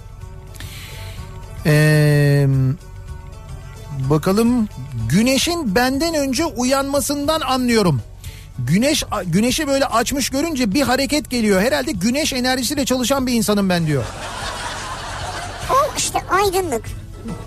Eee... Bakalım, güneşin benden önce uyanmasından anlıyorum. Güneş güneşi böyle açmış görünce bir hareket geliyor. Herhalde güneş enerjisiyle çalışan bir insanım ben diyor. O işte aydınlık.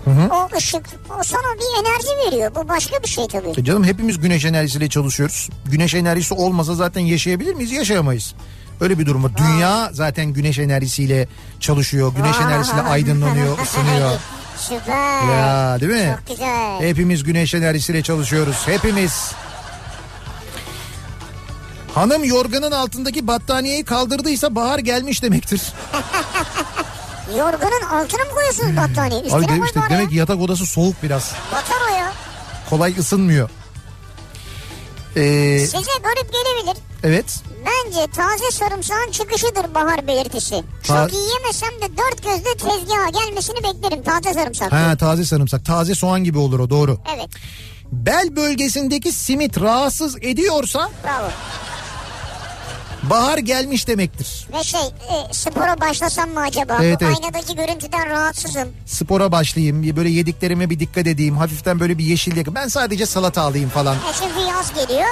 Hı hı. O ışık. O sana bir enerji veriyor. Bu başka bir şey tabii. E canım, hepimiz güneş enerjisiyle çalışıyoruz. Güneş enerjisi olmasa zaten yaşayabilir miyiz? Yaşayamayız. Öyle bir durum var. Dünya zaten güneş enerjisiyle çalışıyor. Güneş Aa. enerjisiyle aydınlanıyor, ısınıyor. Süper. Ya, değil mi? Çok güzel. Hepimiz güneş enerjisiyle çalışıyoruz. Hepimiz. Hanım yorganın altındaki battaniyeyi kaldırdıysa bahar gelmiş demektir. Yorganın altına mı koyuyorsunuz battaniyeyi? Üstüne koy işte, bari. Demek ki yatak odası soğuk biraz. Batar o ya. Kolay ısınmıyor. Ee, Size garip gelebilir. Evet. Bence taze sarımsağın çıkışıdır bahar belirtisi. Çok iyi yemesem de dört gözle tezgaha gelmesini beklerim. Taze sarımsak. Ha, taze sarımsak. Taze soğan gibi olur o, doğru. Evet. Bel bölgesindeki simit rahatsız ediyorsa... Bravo. Bahar gelmiş demektir. Ve şey e, spora başlasam mı acaba? Evet, evet. Aynadaki görüntüden rahatsızım. Spora başlayayım, böyle yediklerime bir dikkat edeyim. Hafiften böyle bir yeşillik. Ben sadece salata alayım falan. E şimdi yaz geliyor,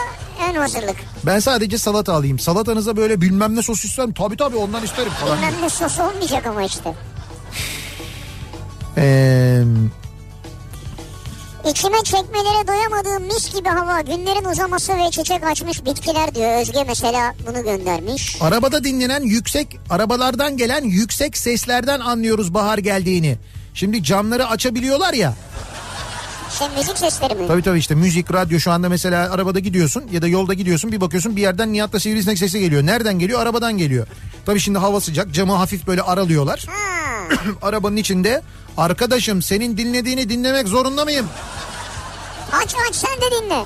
ön hazırlık. Ben sadece salata alayım. Salatanıza böyle bilmem ne sos isterim. Tabii tabii ondan isterim falan. Bilmem ne sos olmayacak ama işte. Eee... İçime çekmelere doyamadığım mis gibi hava, günlerin uzaması ve çiçek açmış bitkiler diyor. Özge mesela bunu göndermiş. Arabada dinlenen yüksek, arabalardan gelen yüksek seslerden anlıyoruz bahar geldiğini. Şimdi camları açabiliyorlar ya. Şey, müzik sesleri mi? Tabii tabii işte müzik, radyo. Şu anda mesela arabada gidiyorsun ya da yolda gidiyorsun, bir bakıyorsun bir yerden Nihat'la Sivrisinek sesi geliyor. Nereden geliyor? Arabadan geliyor. Tabii şimdi hava sıcak, camı hafif böyle aralıyorlar. Arabanın içinde arkadaşım senin dinlediğini dinlemek zorunda mıyım? Aç aç sen de dinle.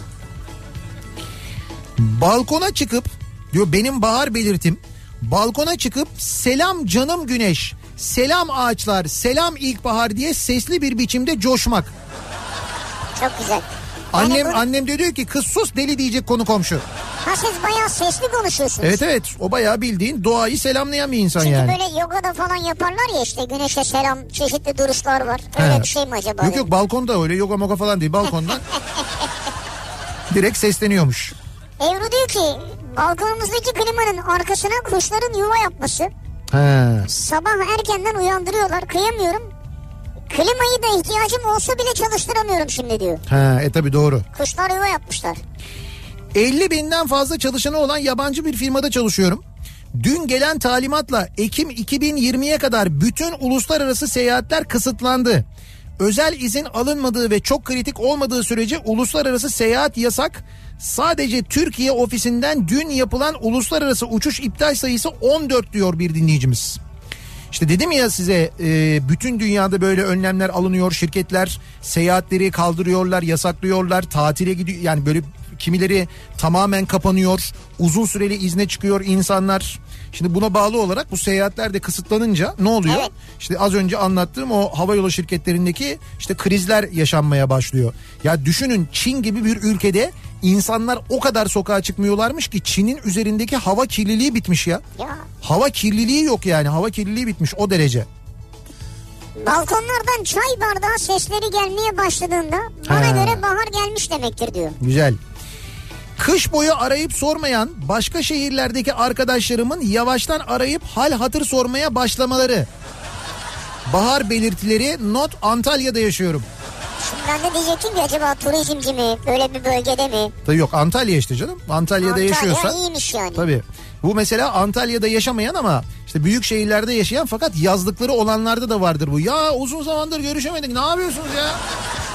Balkona çıkıp diyor, benim bahar belirtim. Balkona çıkıp selam canım güneş, selam ağaçlar, selam ilkbahar diye sesli bir biçimde coşmak. Çok güzel. Annem yani bu... annem de diyor ki kız sus, deli diyecek konu komşu. Ha, siz bayağı sesli konuşuyorsunuz. Evet evet, o bayağı bildiğin doğayı selamlayan bir insan. Çünkü yani. Çünkü böyle yogada falan yaparlar ya işte, güneşe selam, çeşitli duruşlar var. Öyle He. bir şey mi acaba? Yok yani? Yok, balkonda öyle yoga moga falan değil, balkondan direkt sesleniyormuş. Evru diyor ki balkonumuzdaki klimanın arkasına kuşların yuva yapması. He. Sabah erkenden uyandırıyorlar, kıyamıyorum. Klimayı da ihtiyacım olsa bile çalıştıramıyorum şimdi diyor. He, e tabi doğru. Kuşlar yuva yapmışlar. elli binden fazla çalışanı olan yabancı bir firmada çalışıyorum. Dün gelen talimatla Ekim iki bin yirmiye kadar bütün uluslararası seyahatler kısıtlandı. Özel izin alınmadığı ve çok kritik olmadığı sürece uluslararası seyahat yasak. Sadece Türkiye ofisinden dün yapılan uluslararası uçuş iptal sayısı on dört diyor bir dinleyicimiz. İşte dedim ya size, bütün dünyada böyle önlemler alınıyor. Şirketler seyahatleri kaldırıyorlar, yasaklıyorlar, tatile gidiyor. Yani böyle kimileri tamamen kapanıyor, uzun süreli izne çıkıyor insanlar. Şimdi buna bağlı olarak bu seyahatler de kısıtlanınca ne oluyor? Evet. İşte az önce anlattığım o havayolu şirketlerindeki işte krizler yaşanmaya başlıyor. Ya düşünün, Çin gibi bir ülkede insanlar o kadar sokağa çıkmıyorlarmış ki Çin'in üzerindeki hava kirliliği bitmiş ya. ya. Hava kirliliği yok yani, hava kirliliği bitmiş o derece. Balkonlardan çay bardağı sesleri gelmeye başladığında bana He. göre bahar gelmiş demektir diyor. Güzel. Kış boyu arayıp sormayan başka şehirlerdeki arkadaşlarımın yavaştan arayıp hal hatır sormaya başlamaları. Bahar belirtileri. Not: Antalya'da yaşıyorum. Şimdi ben de diyecektim ki acaba turizmci mi, böyle bir bölgede mi? Tabii yok, Antalya işte canım. Antalya'da Antalya yaşıyorsa. Antalya iyiymiş yani. Tabii. Bu mesela Antalya'da yaşamayan ama işte büyük şehirlerde yaşayan fakat yazlıkları olanlarda da vardır bu. Ya uzun zamandır görüşemedik, ne yapıyorsunuz ya?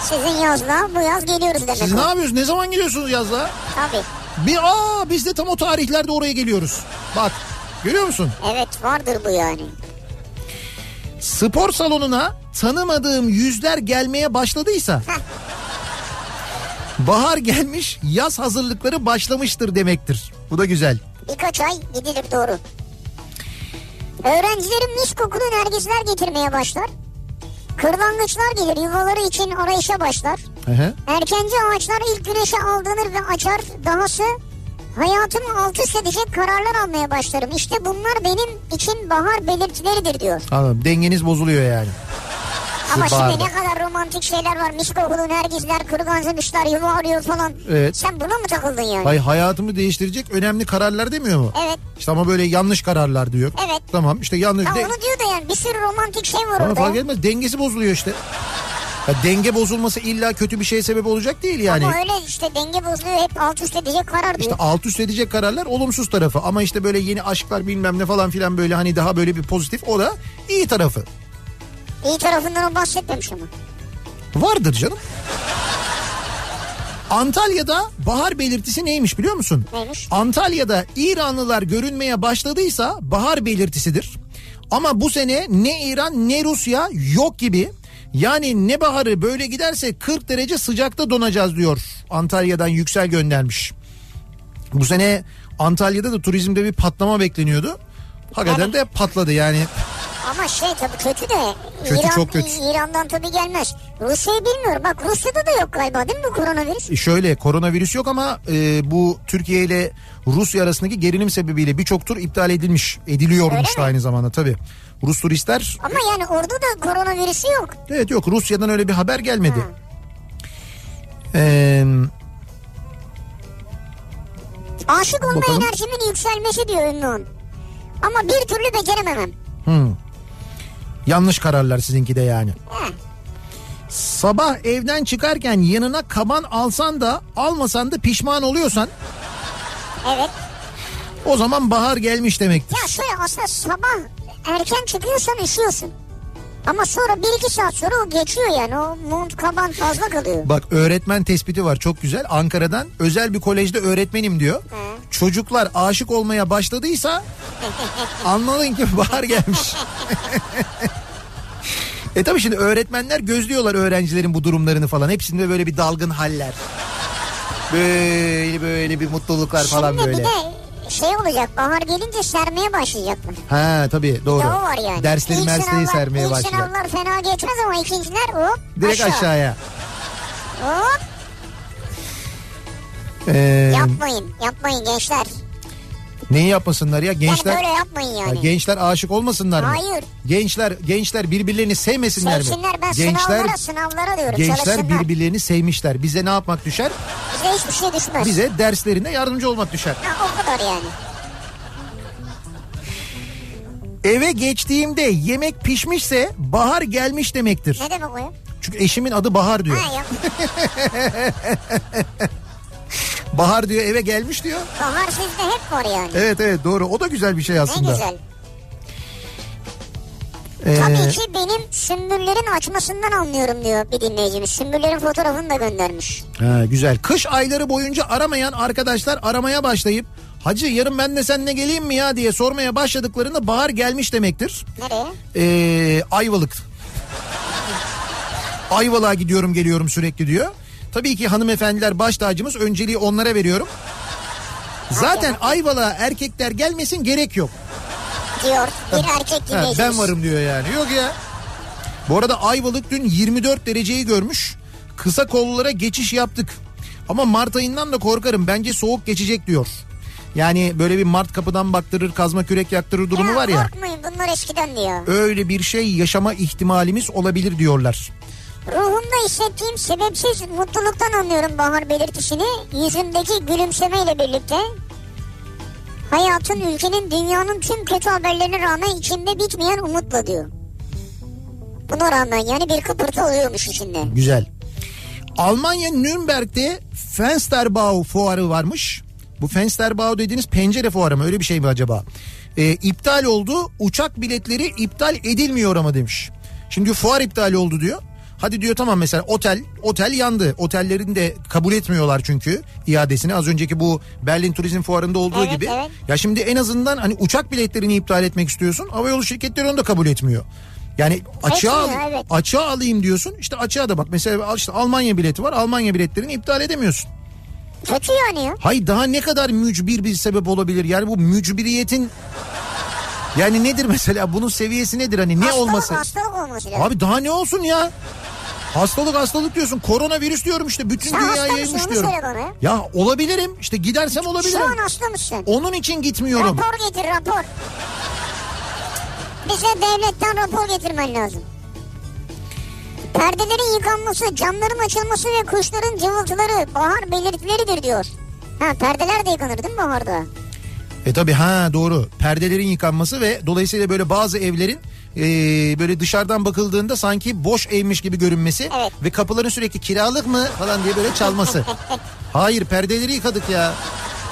Sizin yazlığa bu yaz geliyoruz demek. Siz o. ne yapıyorsunuz, ne zaman geliyorsunuz yazlığa? Tabii. Bir, aa biz de tam o tarihlerde oraya geliyoruz. Bak görüyor musun? Evet, vardır bu yani. Spor salonuna tanımadığım yüzler gelmeye başladıysa bahar gelmiş, yaz hazırlıkları başlamıştır demektir. Bu da güzel. Birkaç ay gidilir, doğru. Öğrencilerim mis kokulu nergisler getirmeye başlar. Kırlangıçlar gelir yuvaları için arayışa başlar. Hı hı. Erkenci ağaçlar ilk güneşe aldanır ve açar. Dahası hayatımı alt üst edecek kararlar almaya başlarım. İşte bunlar benim için bahar belirtileridir diyor. Anladım, dengeniz bozuluyor yani. Ama bağırma. Şimdi ne kadar romantik şeyler var. Mis kokulu nergisler, kırgancımışlar, yuva arıyor falan. Evet. Sen buna mı takıldın yani? Hayır, hayatımı değiştirecek önemli kararlar demiyor mu? Evet. İşte ama böyle yanlış kararlar diyor. Evet. Tamam işte yanlış. Ya de... onu diyor da yani bir sürü romantik şey var ama orada. Fark etmez, dengesi bozuluyor işte. Ya denge bozulması illa kötü bir şeye sebep olacak değil yani. Ama öyle işte, denge bozuluyor hep alt üst edecek karar diyor. İşte alt üst edecek kararlar olumsuz tarafı. Ama işte böyle yeni aşklar bilmem ne falan filan böyle hani daha böyle bir pozitif, o da iyi tarafı. İyi tarafından o bahsetmemiş ama. Vardır canım. Antalya'da bahar belirtisi neymiş biliyor musun? Neymiş? Antalya'da İranlılar görünmeye başladıysa bahar belirtisidir. Ama bu sene ne İran ne Rusya yok gibi. Yani ne baharı, böyle giderse kırk derece sıcakta donacağız diyor. Antalya'dan Yüksel göndermiş. Bu sene Antalya'da da turizmde bir patlama bekleniyordu. Hakikaten de patladı yani. Ama şey tabii kötü de. Kötü, İran, çok kötü. İran'dan tabii gelmez. Rusya'yı bilmiyorum. Bak Rusya'da da yok galiba değil mi bu koronavirüs? E şöyle koronavirüs yok ama e, bu Türkiye ile Rusya arasındaki gerilim sebebiyle birçok tur iptal edilmiş. Ediliyormuş da aynı zamanda tabii. Rus turistler. Ama yani orada da koronavirüsü yok. Evet yok, Rusya'dan öyle bir haber gelmedi. Eee... Aşık olma bakalım. Enerjimin yükselmesi diyor ünlü. Ama bir türlü becerememem. Hmm. Yanlış kararlar sizinki de yani. He. Sabah evden çıkarken yanına kaban alsan da almasan da pişman oluyorsan. Evet. O zaman bahar gelmiş demektir. Ya şöyle, aslında sabah erken çıkıyorsan üşüyorsun. Ama sonra bir iki saat sonra o geçiyor yani. O mont kaban fazla kalıyor. Bak öğretmen tespiti var çok güzel. Ankara'dan özel bir kolejde öğretmenim diyor. He. Çocuklar aşık olmaya başladıysa anladın ki bahar gelmiş. E tabii şimdi öğretmenler gözlüyorlar öğrencilerin bu durumlarını falan. Hepsinde böyle bir dalgın haller. Böyle böyle bir mutluluklar şimdi falan böyle. Şimdi bir de şey olacak, bahar gelince sermeye başlayacaklar. Ha tabii doğru. Bir de o var yani. Dersleri ilk merseyi sınavlar, sermeye ilk başlayacak. İlk sınavlar fena geçmez ama ikinciler hop direkt aşağı. aşağıya. Hop. Ee, yapmayın, yapmayın gençler. Neyi yapmasınlar ya gençler? Yani böyle yapmayın yani. Ya gençler aşık olmasınlar mı? Hayır. Gençler, gençler birbirlerini sevmesinler Sevsinler, mi? Ben gençler ben sınavlara, sınavlara diyorum. Gençler birbirlerini sevmişler. Bize ne yapmak düşer? Bize hiçbir şey düşmez. Bize derslerinde yardımcı olmak düşer. Ha, o kadar yani. Eve geçtiğimde yemek pişmişse bahar gelmiş demektir. Ne demek o ya? Çünkü eşimin adı Bahar diyor. Ha, yok. Bahar diyor eve gelmiş diyor. Bahar sizde hep var yani. Evet evet doğru, o da güzel bir şey aslında. Ne güzel. Ee... Tabii ki benim sümbüllerin açmasından anlıyorum diyor bir dinleyicimiz. Sümbüllerin fotoğrafını da göndermiş. Ha, güzel. Kış ayları boyunca aramayan arkadaşlar aramaya başlayıp hacı yarın ben de seninle geleyim mi ya diye sormaya başladıklarında bahar gelmiş demektir. Nereye? Ee, Ayvalık. Ayvalık'a gidiyorum geliyorum sürekli diyor. Tabii ki hanımefendiler baş tacımız, önceliği onlara veriyorum. Zaten Ayvalık'a erkekler gelmesin, gerek yok. Diyor bir erkek gibi. Ben varım diyor yani, yok ya. Bu arada Ayvalık dün yirmi dört dereceyi görmüş. Kısa kollulara geçiş yaptık. Ama Mart ayından da korkarım, bence soğuk geçecek diyor. Yani böyle bir Mart kapıdan baktırır, kazma kürek yaktırır durumu ya, var ya. Korkmayın bunlar eskiden diyor. Öyle bir şey yaşama ihtimalimiz olabilir diyorlar. Ruhumda hissettiğim sebepsiz mutluluktan anlıyorum bahar belirtisini. Yüzümdeki gülümsemeyle birlikte. Hayatın, ülkenin, dünyanın tüm kötü haberlerine rağmen içimde bitmeyen umutla diyor. Buna rağmen yani bir kıpırtı oluyormuş içinde. Güzel. Almanya Nürnberg'de Fensterbau fuarı varmış. Bu Fensterbau dediğiniz pencere fuarı mı? Öyle bir şey mi acaba? Ee, iptal oldu. Uçak biletleri iptal edilmiyor ama demiş. Şimdi fuar iptal oldu diyor. Hadi diyor tamam, mesela otel otel yandı. Otellerin de kabul etmiyorlar çünkü iadesini. Az önceki bu Berlin Turizm Fuarı'nda olduğu evet, gibi. Evet. Ya şimdi en azından hani uçak biletlerini iptal etmek istiyorsun. Havayolu şirketleri onu da kabul etmiyor. Yani açığa etmiyor, al, evet. açığa alayım diyorsun. İşte açığa da bak mesela işte Almanya bileti var. Almanya biletlerini iptal edemiyorsun. Kötü yani. Hayır, daha ne kadar mücbir bir sebep olabilir? Yani bu mücbiriyetin Yani nedir mesela, bunun seviyesi nedir hani, ne hastalık, olması? Hastalık olması lazım. Abi daha ne olsun ya? Hastalık hastalık diyorsun. Koronavirüs diyorum işte. Bütün sen dünya yayılmış diyorum. Ya olabilirim. İşte gidersem olabilirim. Şu an hasta mısın? Onun için gitmiyorum. Rapor getir, rapor. Bize devletten rapor getirmen lazım. Perdelerin yıkanması, camların açılması ve kuşların cıvıltıları bahar belirtileridir diyor. Ha, perdeler de yıkanır değil mi baharda? E tabi, ha doğru. Perdelerin yıkanması ve dolayısıyla böyle bazı evlerin e, böyle dışarıdan bakıldığında sanki boş evmiş gibi görünmesi, evet, ve kapıların sürekli kiralık mı falan diye böyle çalması. Hayır, perdeleri yıkadık ya.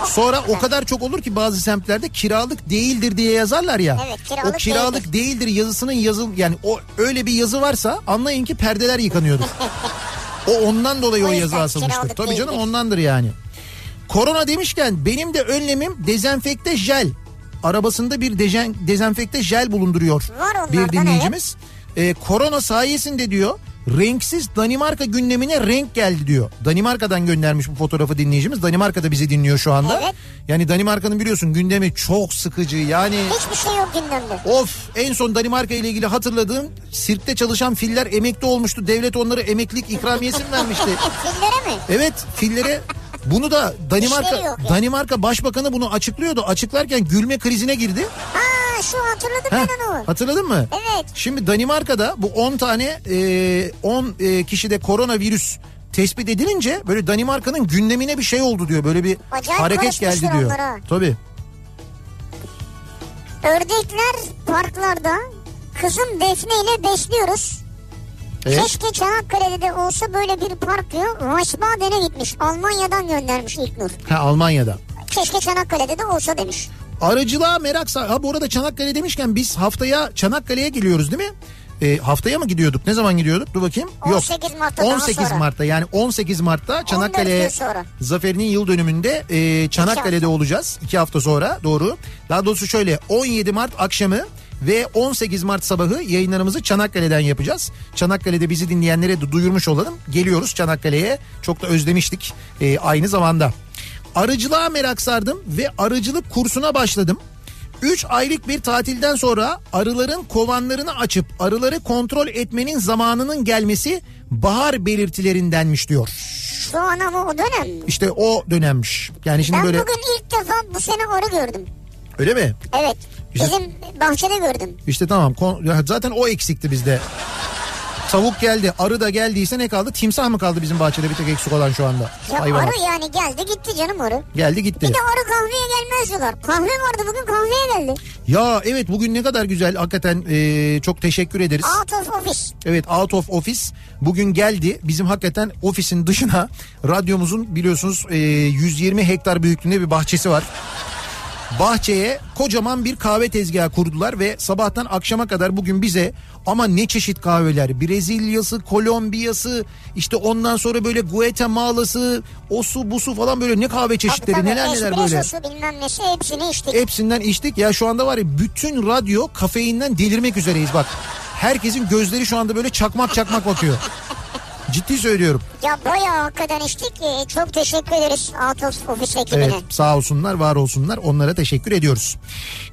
Sonra o kadar çok olur ki bazı semtlerde kiralık değildir diye yazarlar ya. Evet, kiralık, o kiralık değildir, değildir yazısının yazıl, yani o öyle bir yazı varsa anlayın ki perdeler yıkanıyordu. O ondan dolayı o, o yazı asılmıştır. Tabii değildir canım, ondandır yani. Korona demişken benim de önlemim dezenfekte jel. Arabasında bir dezen, dezenfekte jel bulunduruyor var bir dinleyicimiz. Evet. Ee, korona sayesinde diyor renksiz Danimarka gündemine renk geldi diyor. Danimarka'dan göndermiş bu fotoğrafı dinleyicimiz. Danimarka'da bizi dinliyor şu anda. Evet. Yani Danimarka'nın biliyorsun gündemi çok sıkıcı. Yani hiçbir şey yok gündemde. Of, en son Danimarka ile ilgili hatırladığım sirkte çalışan filler emekli olmuştu. Devlet onlara emeklilik ikramiyesini vermişti. Fillere mi? Evet, fillere. Bunu da Danimarka yani. Danimarka Başbakanı bunu açıklıyordu. Açıklarken gülme krizine girdi. Aa, şu hatırladım Heh, ben onu. Hatırladın mı? Evet. Şimdi Danimarka'da bu on tane on e, e, kişide koronavirüs tespit edilince böyle Danimarka'nın gündemine bir şey oldu diyor. Böyle bir acayip hareket geldi diyor. Onlara. Tabii. Ördekler parklarda, kızım Defne ile besliyoruz. Evet. Keşke Çanakkale'de de olsa böyle bir park diyor. Weisbaden'e gitmiş. Almanya'dan göndermiş İlknur. Ha, Almanya'da. Keşke Çanakkale'de de olsa demiş. Arıcılığa merak sar... Ha, bu arada Çanakkale demişken biz haftaya Çanakkale'ye geliyoruz değil mi? E, haftaya mı gidiyorduk? Ne zaman gidiyorduk? Dur bakayım. on sekiz Mart'ta on sekiz Mart'ta yani on sekiz Mart'ta Çanakkale Zaferi'nin yıl dönümünde e, Çanakkale'de olacağız. iki hafta sonra, doğru. Daha doğrusu şöyle, on yedi Mart akşamı ve on sekiz Mart sabahı yayınlarımızı Çanakkale'den yapacağız. Çanakkale'de bizi dinleyenlere de duyurmuş olalım. Geliyoruz Çanakkale'ye. Çok da özlemiştik e, aynı zamanda. Arıcılığa merak sardım ve arıcılık kursuna başladım. üç aylık bir tatilden sonra arıların kovanlarını açıp arıları kontrol etmenin zamanının gelmesi bahar belirtilerindenmiş diyor. Şu an ama o dönem. İşte o dönemmiş. Yani şimdi ben böyle... bugün ilk defa bu sene arı gördüm. Öyle mi? Evet. İşte, bizim bahçede gördüm. İşte tamam. Zaten o eksikti bizde. Tavuk geldi, arı da geldiyse ne kaldı? Timsah mı kaldı bizim bahçede bir tek eksik olan şu anda? Ya hayvanat. Arı yani geldi gitti canım arı. Geldi gitti. Bir de arı kahveye gelmez diyorlar. Kahve vardı bugün, kahveye geldi. Ya evet, bugün ne kadar güzel hakikaten, e, çok teşekkür ederiz. Out of office. Evet, out of office bugün geldi. Bizim hakikaten ofisin dışına radyomuzun biliyorsunuz e, yüz yirmi hektar büyüklüğünde bir bahçesi var. Bahçeye kocaman bir kahve tezgahı kurdular ve sabahtan akşama kadar bugün bize ama ne çeşit kahveler, Brezilya'sı, Kolombiya'sı, işte ondan sonra böyle Guatemala'sı, o su bu su falan, böyle ne kahve çeşitleri, tabii, tabii, neler neler böyle. Espressosu bilmem nesi, hepsini içtik. Hepsinden içtik ya, şu anda var ya bütün radyo kafeinden delirmek üzereyiz bak. Herkesin gözleri şu anda böyle çakmak çakmak bakıyor. Ciddi söylüyorum. Ya bayağı hakikaten içtik. Çok teşekkür ederiz Atos ofis ekibine. Evet, sağ olsunlar, var olsunlar. Onlara teşekkür ediyoruz.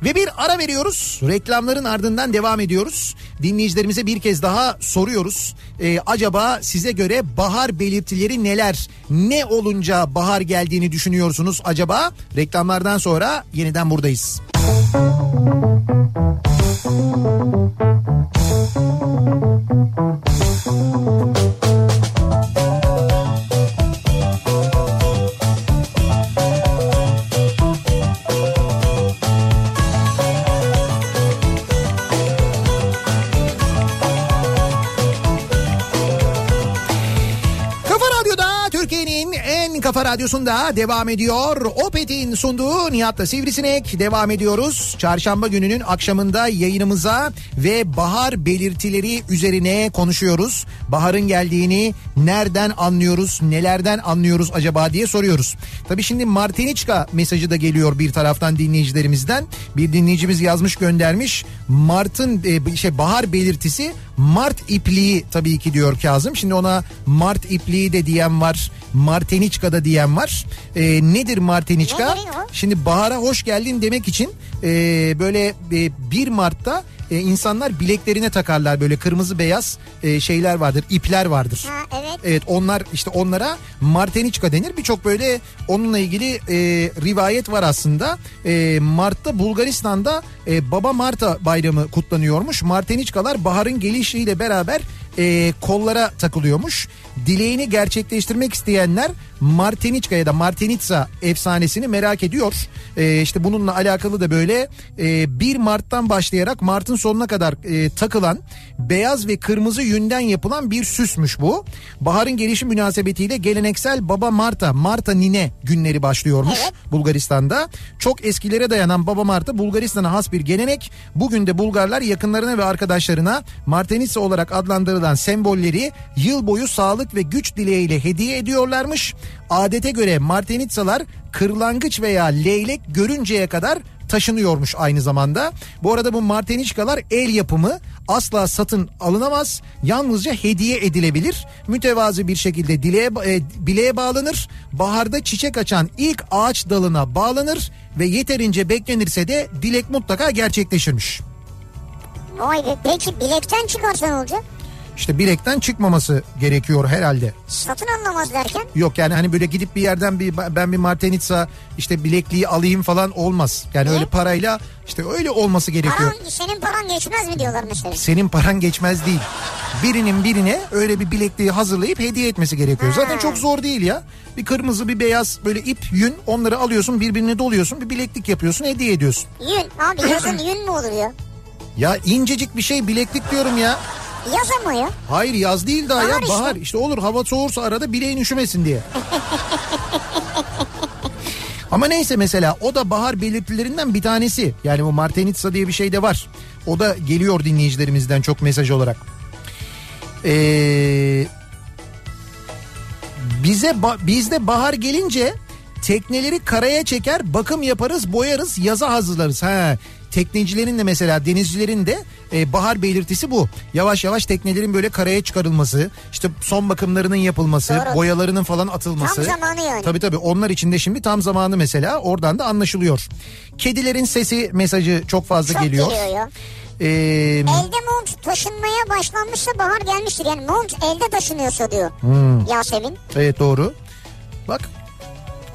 Ve bir ara veriyoruz. Reklamların ardından devam ediyoruz. Dinleyicilerimize bir kez daha soruyoruz. Ee, acaba size göre bahar belirtileri neler? Ne olunca bahar geldiğini düşünüyorsunuz acaba? Reklamlardan sonra yeniden buradayız. Kafa Radyosu'nda devam ediyor. Opet'in sunduğu Nihat'la Sivrisinek, devam ediyoruz. Çarşamba gününün akşamında yayınımıza ve bahar belirtileri üzerine konuşuyoruz. Baharın geldiğini nereden anlıyoruz, nelerden anlıyoruz acaba diye soruyoruz. Tabii şimdi Martenitsa mesajı da geliyor bir taraftan dinleyicilerimizden. Bir dinleyicimiz yazmış, göndermiş. Mart'ın şey bahar belirtisi Mart ipliği tabii ki diyor Kazım. Şimdi ona Mart ipliği de diyen var, Martenitsa da diyen var. E, nedir Martenitsa? Şimdi bahara hoş geldin demek için e, böyle e, bir Mart'ta e, insanlar bileklerine takarlar böyle kırmızı beyaz e, şeyler vardır, ipler vardır. Ha, evet. Evet, onlar işte onlara Martenitsa denir. Birçok böyle onunla ilgili e, rivayet var aslında. E, Mart'ta Bulgaristan'da e, Baba Marta bayramı kutlanıyormuş. Martenitsalar baharın gelişiyle beraber e, kollara takılıyormuş. Dileğini gerçekleştirmek isteyenler Martenitsa ya da Martenitsa efsanesini merak ediyor. Ee, işte bununla alakalı da böyle e, bir Mart'tan başlayarak Mart'ın sonuna kadar e, takılan beyaz ve kırmızı yünden yapılan bir süsmüş bu. Baharın gelişi münasebetiyle geleneksel Baba Marta, Marta Nine günleri başlıyormuş Bulgaristan'da. Çok eskilere dayanan Baba Marta Bulgaristan'a has bir gelenek. Bugün de Bulgarlar yakınlarına ve arkadaşlarına Martenitsa olarak adlandırılan sembolleri yıl boyu sağlık ve güç dileğiyle hediye ediyorlarmış. Adete göre Martenitsalar kırlangıç veya leylek görünceye kadar taşınıyormuş aynı zamanda. Bu arada bu Martenitsalar el yapımı, asla satın alınamaz, yalnızca hediye edilebilir. Mütevazı bir şekilde dileğe, e, bileğe bağlanır, baharda çiçek açan ilk ağaç dalına bağlanır ve yeterince beklenirse de dilek mutlaka gerçekleşirmiş. Vay be, peki bilekten çıkarsa ne olacak? İşte bilekten çıkmaması gerekiyor herhalde. Satın anlamaz derken? Yok yani hani böyle gidip bir yerden bir ben bir Martenitsa işte bilekliği alayım falan olmaz. Yani ne? Öyle parayla işte öyle olması gerekiyor. Paran, senin paran geçmez mi diyorlar mesela? Senin paran geçmez değil. Birinin birine öyle bir bilekliği hazırlayıp hediye etmesi gerekiyor. Ha. Zaten çok zor değil ya. Bir kırmızı bir beyaz böyle ip yün, onları alıyorsun birbirine doluyorsun, bir bileklik yapıyorsun, hediye ediyorsun. Yün abi yazın yün mü olur ya? Ya incecik bir şey bileklik diyorum ya. Yaz ama ya. Hayır yaz değil daha bahar ya bahar. İşte. İşte olur hava soğursa arada bileğin üşümesin diye. Ama neyse mesela o da bahar belirtilerinden bir tanesi. Yani bu Martenitsa diye bir şey de var. O da geliyor dinleyicilerimizden çok mesaj olarak. Ee, bize bizde bahar gelince tekneleri karaya çeker, bakım yaparız, boyarız, yaza hazırlarız. Ha. Teknecilerin de mesela denizcilerin de e, bahar belirtisi bu. Yavaş yavaş teknelerin böyle karaya çıkarılması, işte son bakımlarının yapılması, doğru, boyalarının falan atılması. Tam zamanı yani. Tabii tabii onlar için de şimdi tam zamanı mesela, oradan da anlaşılıyor. Kedilerin sesi mesajı çok fazla çok geliyor. Çok geliyor ya. Ee, elde mont taşınmaya başlanmışsa bahar gelmiştir. Yani mont elde taşınıyorsa diyor hmm. Yasemin. Evet doğru. Bak.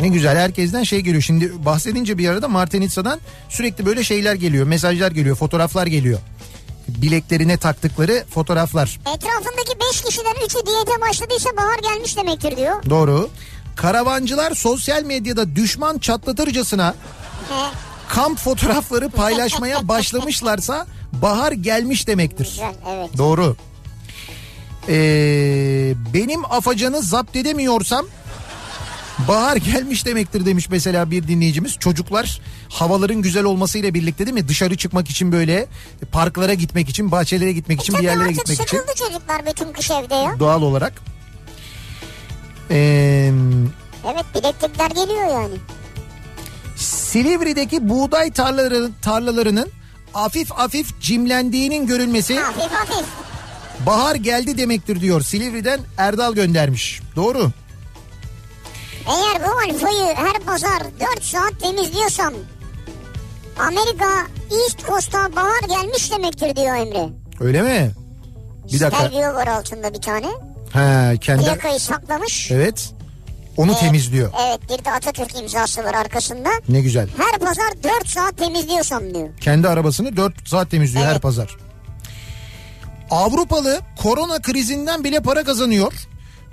Ne güzel, herkesten şey geliyor. Şimdi bahsedince bir arada Martenitsa'dan sürekli böyle şeyler geliyor. Mesajlar geliyor, fotoğraflar geliyor. Bileklerine taktıkları fotoğraflar. Etrafındaki beş kişiden üçü diyete başladıysa bahar gelmiş demektir diyor. Doğru. Karavancılar sosyal medyada düşman çatlatırcasına He. kamp fotoğrafları paylaşmaya başlamışlarsa bahar gelmiş demektir. Güzel, evet. Doğru. Ee, benim afacanı zapt edemiyorsam bahar gelmiş demektir demiş mesela bir dinleyicimiz. Çocuklar havaların güzel olmasıyla birlikte değil mi? Dışarı çıkmak için böyle parklara gitmek için, bahçelere gitmek için, e bir yerlere gitmek için. Sıkıldı çocuklar bütün kış evde ya. Doğal olarak. Ee, evet bileklikler geliyor yani. Silivri'deki buğday tarlaları, tarlalarının hafif hafif cimlendiğinin görülmesi. Hafif hafif. Bahar geldi demektir diyor. Silivri'den Erdal göndermiş. Doğru. Eğer bu alfayı her pazar dört saat temizliyorsam Amerika East Coast'a bahar gelmiş demektir diyor Emre. Öyle mi? Bir dakika. Stereo var altında bir tane. He kendi. Plakayı saklamış. Evet. Onu evet, temizliyor. Evet bir de Atatürk imzası var arkasında. Ne güzel. Her pazar dört saat temizliyorsam diyor. Kendi arabasını dört saat temizliyor evet, her pazar. Avrupalı korona krizinden bile para kazanıyor.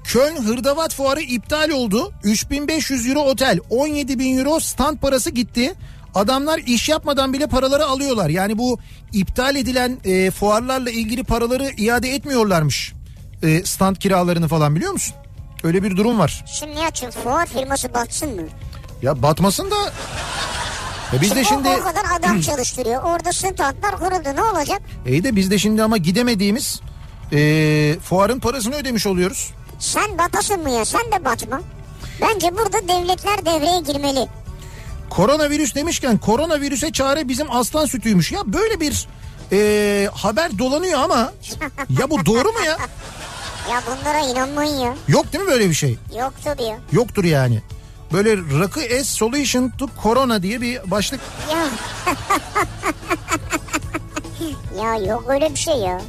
Köln Hırdavat Fuarı iptal oldu. üç bin beş yüz euro otel, on yedi bin euro stand parası gitti. Adamlar iş yapmadan bile paraları alıyorlar. Yani bu iptal edilen e, fuarlarla ilgili paraları iade etmiyorlarmış. E, stand kiralarını falan biliyor musun? Öyle bir durum var. Şimdi ne açın? Fuar firması batsın mı? Ya batmasın da... E biz şimdi de şimdi o kadar adam çalıştırıyor. Orada standlar kuruldu. Ne olacak? İyi de biz de şimdi ama gidemediğimiz e, fuarın parasını ödemiş oluyoruz. Sen batasın mı ya? Sen de batma. Bence burada devletler devreye girmeli. Koronavirüs demişken koronavirüse çare bizim aslan sütüymüş. Ya böyle bir e, haber dolanıyor ama ya bu doğru mu ya? Ya bunlara inanmayın ya. Yok değil mi böyle bir şey? Yoktur diyor. Yoktur yani. Böyle rakı as solution to corona diye bir başlık. Ya. Ya yok öyle bir şey ya.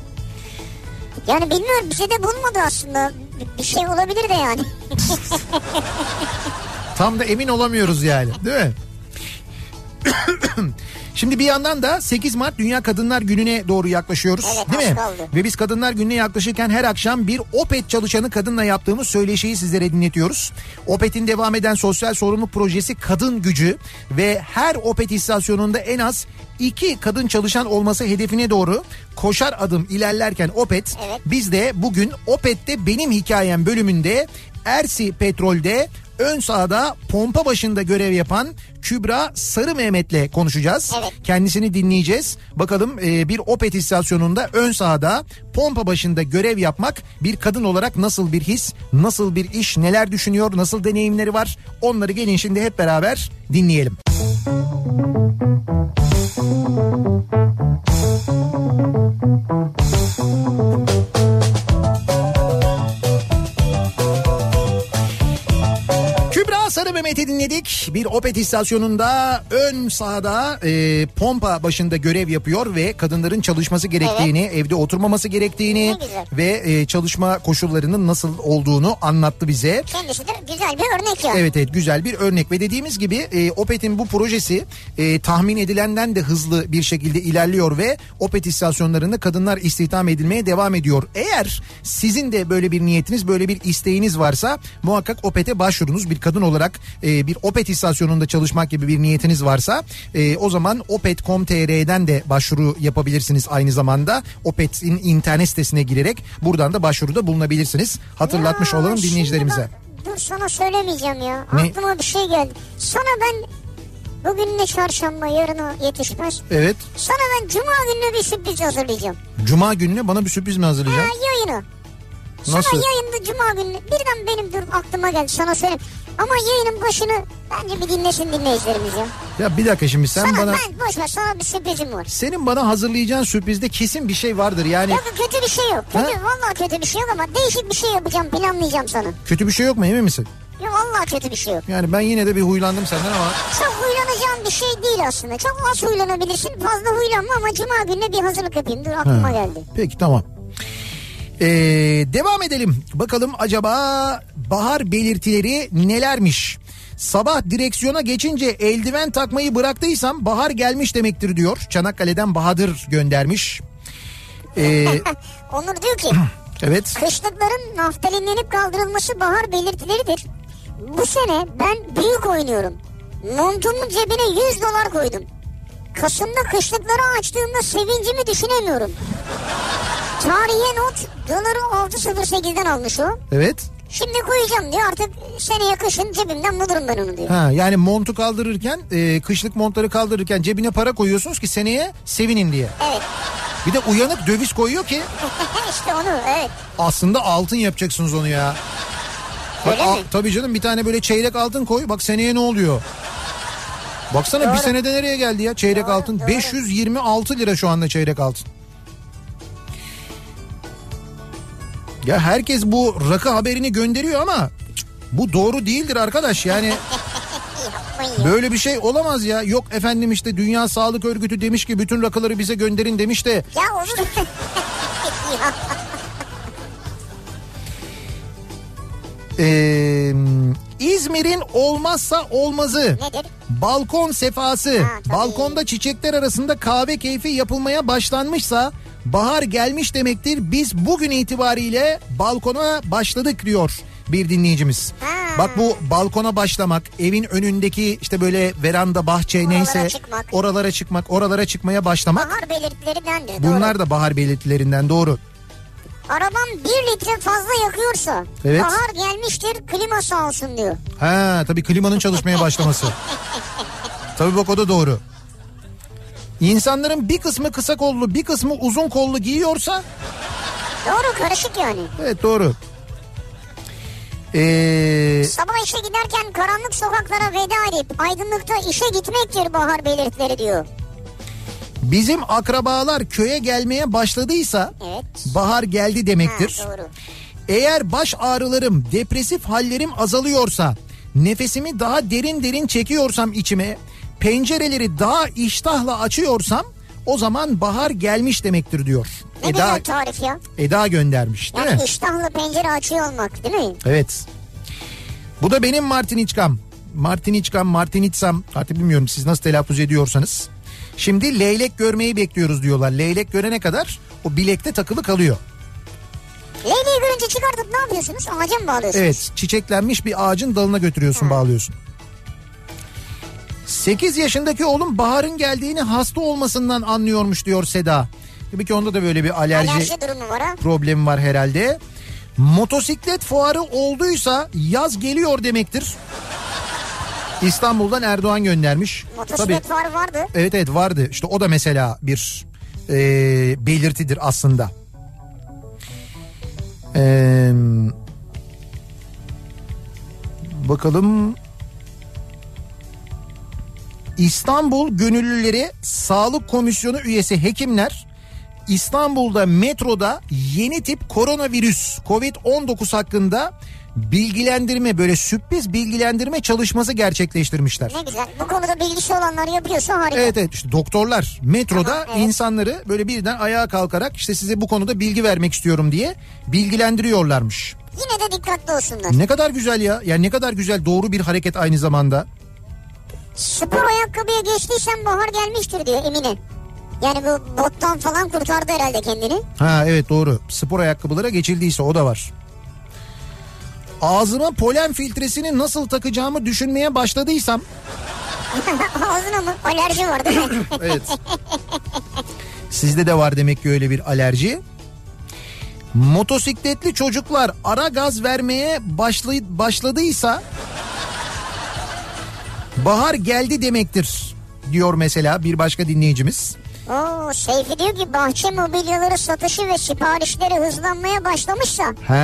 Yani bilmiyorum, bize de bulmadı aslında. Bir şey olabilir de yani. Tam da emin olamıyoruz yani, değil mi? Şimdi bir yandan da sekiz Mart Dünya Kadınlar Günü'ne doğru yaklaşıyoruz, evet, değil mi? Oldu. Ve biz Kadınlar Günü'ne yaklaşırken her akşam bir Opet çalışanı kadınla yaptığımız söyleşiyi sizlere dinletiyoruz. Opet'in devam eden sosyal sorumluluk projesi Kadın Gücü ve her Opet istasyonunda en az iki kadın çalışan olması hedefine doğru koşar adım ilerlerken Opet, evet, biz de bugün Opet'te Benim Hikayem bölümünde Ersi Petrol'de ön sahada pompa başında görev yapan Kübra Sarı Mehmet'le konuşacağız. Evet. Kendisini dinleyeceğiz. Bakalım e, bir Opet istasyonunda ön sahada pompa başında görev yapmak bir kadın olarak nasıl bir his, nasıl bir iş, neler düşünüyor, nasıl deneyimleri var? Onları gelin şimdi hep beraber dinleyelim. Sarı Mehmet'i dinledik. Bir Opet istasyonunda ön sahada e, pompa başında görev yapıyor ve kadınların çalışması gerektiğini, evet, evde oturmaması gerektiğini ve e, çalışma koşullarının nasıl olduğunu anlattı bize. Kendisi de güzel bir örnek ya. Evet evet, güzel bir örnek ve dediğimiz gibi e, Opet'in bu projesi e, tahmin edilenden de hızlı bir şekilde ilerliyor ve Opet istasyonlarında kadınlar istihdam edilmeye devam ediyor. Eğer sizin de böyle bir niyetiniz, böyle bir isteğiniz varsa muhakkak Opet'e başvurunuz bir kadın olarak. Bir Opet istasyonunda çalışmak gibi bir niyetiniz varsa o zaman opet nokta com nokta tr'den de başvuru yapabilirsiniz aynı zamanda. Opet'in internet sitesine girerek buradan da başvuruda bulunabilirsiniz. Hatırlatmış ya, olalım dinleyicilerimize. Bak, dur sana söylemeyeceğim ya. Ne? Aklıma bir şey geldi. Sana ben bugün ne çarşamba, yarına yetişmez. Evet. Sana ben cuma gününe bir sürpriz hazırlayacağım. Cuma gününe bana bir sürpriz mi hazırlayacaksın? Ha, yayını. Nasıl? Sana yayında cuma günü birden benim dur aklıma geldi, sana söyleyeyim. Ama yayının başını bence bir dinlesin dinleyicilerimiz ya. Ya bir dakika şimdi sen sana, bana... Ben boş ver, sana bir sürprizim var. Senin bana hazırlayacağın sürprizde kesin bir şey vardır yani. Yok kötü bir şey yok. Kötü, vallahi kötü bir şey yok ama değişik bir şey yapacağım, planlayacağım sana. Kötü bir şey yok mu, emin misin? Yok vallahi kötü bir şey yok. Yani ben yine de bir huylandım senden ama... Çok huylanacağım bir şey değil aslında. Çok az huylanabilirsin, fazla huylanma ama cuma gününe bir hazırlık yapayım. Dur aklıma ha. geldi. Peki tamam. Ee, devam edelim. Bakalım acaba bahar belirtileri nelermiş? Sabah direksiyona geçince eldiven takmayı bıraktıysam bahar gelmiş demektir diyor. Çanakkale'den Bahadır göndermiş. Ee, Onur diyor ki evet, kışlıkların naftalinlenip kaldırılması bahar belirtileridir. Bu sene ben büyük oynuyorum. Montumun cebine yüz dolar koydum. Kasım'da kışlıkları açtığımda sevincimi düşünemiyorum. Tarihe not, doları altı sıfır sekizden almış o. Evet. Şimdi koyacağım diyor, artık seneye kışın cebimden bulurum ben onu diyor. Ha, yani montu kaldırırken, e, kışlık montları kaldırırken cebine para koyuyorsunuz ki seneye sevinin diye. Evet. Bir de uyanık döviz koyuyor ki. İşte onu, evet. Aslında altın yapacaksınız onu ya. Öyle bak, mi? A, tabii canım, bir tane böyle çeyrek altın koy, bak seneye ne oluyor. Baksana doğru, bir senede nereye geldi ya çeyrek doğru, altın. Doğru. beş yüz yirmi altı lira şu anda çeyrek altın. Ya herkes bu rakı haberini gönderiyor ama bu doğru değildir arkadaş yani. Böyle bir şey olamaz ya. Yok efendim işte Dünya Sağlık Örgütü demiş ki bütün rakıları bize gönderin demiş de. Ya olur. Ee, İzmir'in olmazsa olmazı. Nedir? Balkon sefası. Ha, balkonda çiçekler arasında kahve keyfi yapılmaya başlanmışsa bahar gelmiş demektir. Biz bugün itibariyle balkona başladık diyor bir dinleyicimiz. Ha. Bak bu balkona başlamak, evin önündeki işte böyle veranda, bahçe, oralara neyse çıkmak. oralara çıkmak, oralara çıkmaya başlamak. Bahar belirtilerinden de. Bunlar doğru. da bahar belirtilerinden doğru. Arabam bir litre fazla yakıyorsa, evet, bahar gelmiştir, klima sağ olsun diyor. Ha tabii, klimanın çalışmaya başlaması. Tabii bak, o da doğru. İnsanların bir kısmı kısa kollu, bir kısmı uzun kollu giyiyorsa... Doğru, karışık yani. Evet, doğru. Ee... Sabah işe giderken karanlık sokaklara veda edip aydınlıkta işe gitmektir bahar belirtileri diyor. Bizim akrabalar köye gelmeye başladıysa evet, bahar geldi demektir. Ha, doğru. Eğer baş ağrılarım, depresif hallerim azalıyorsa, nefesimi daha derin derin çekiyorsam içime, pencereleri daha iştahla açıyorsam o zaman bahar gelmiş demektir diyor. Ne Eda, tarif ya? Eda göndermiş değil yani mi? İştahla pencere açıyor olmak değil mi? Evet. Bu da benim Martiniçkam. Martiniçkam, Martenitsam, artık bilmiyorum siz nasıl telaffuz ediyorsanız. Şimdi leylek görmeyi bekliyoruz diyorlar. Leylek görene kadar o bilekte takılı kalıyor. Leyleği görünce çıkartıp ne yapıyorsunuz? Ağaca mı bağlıyorsunuz? Evet, çiçeklenmiş bir ağacın dalına götürüyorsun, ha, bağlıyorsun. sekiz yaşındaki oğlum baharın geldiğini hasta olmasından anlıyormuş diyor Seda. Tabii ki onda da böyle bir alerji, alerji durumu var, problemi var herhalde. Motosiklet fuarı olduysa yaz geliyor demektir. İstanbul'dan Erdoğan göndermiş. Motosiklet tabii, fuarı vardı. Evet evet vardı. İşte o da mesela bir e, belirtidir aslında. Ee, bakalım. İstanbul Gönüllüleri Sağlık Komisyonu üyesi hekimler İstanbul'da metroda yeni tip koronavirüs kovid on dokuz hakkında bilgilendirme, böyle sürpriz bilgilendirme çalışması gerçekleştirmişler. Ne güzel. Bu konuda bilgisi olanlar yapıyorsa harika. Evet evet işte doktorlar metroda tamam, evet, insanları böyle birden ayağa kalkarak işte size bu konuda bilgi vermek istiyorum diye bilgilendiriyorlarmış. Yine de dikkatli olsunlar. Ne kadar güzel ya. Yani ne kadar güzel, doğru bir hareket aynı zamanda. Spor ayakkabıya geçtiysen bahar gelmiştir diyor Emine. Yani bu bottan falan kurtardı herhalde kendini. Ha evet doğru. Spor ayakkabılara geçildiyse o da var. Ağzıma polen filtresini nasıl takacağımı düşünmeye başladıysam... Ağzına mı? Alerji var değil mi? Evet. Sizde de var demek ki öyle bir alerji. Motosikletli çocuklar ara gaz vermeye başlay- başladıysa... bahar geldi demektir diyor mesela bir başka dinleyicimiz. Oo, Seyfi diyor ki bahçe mobilyaları satışı ve siparişleri hızlanmaya başlamışsa he,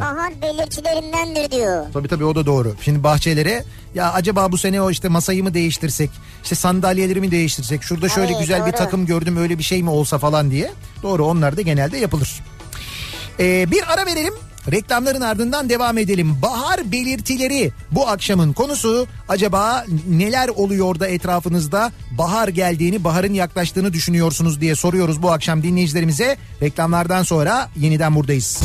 bahar belirtilerindendir diyor. Tabii tabii o da doğru. Şimdi bahçelere ya acaba bu sene o işte masayı mı değiştirsek, işte sandalyeleri mi değiştirsek, şurada şöyle evet, güzel doğru, bir takım gördüm öyle bir şey mi olsa falan diye. Doğru, onlar da genelde yapılır. Ee, bir ara verelim. Reklamların ardından devam edelim. Bahar belirtileri bu akşamın konusu. Acaba neler oluyor da etrafınızda bahar geldiğini, baharın yaklaştığını düşünüyorsunuz diye soruyoruz bu akşam dinleyicilerimize. Reklamlardan sonra yeniden buradayız.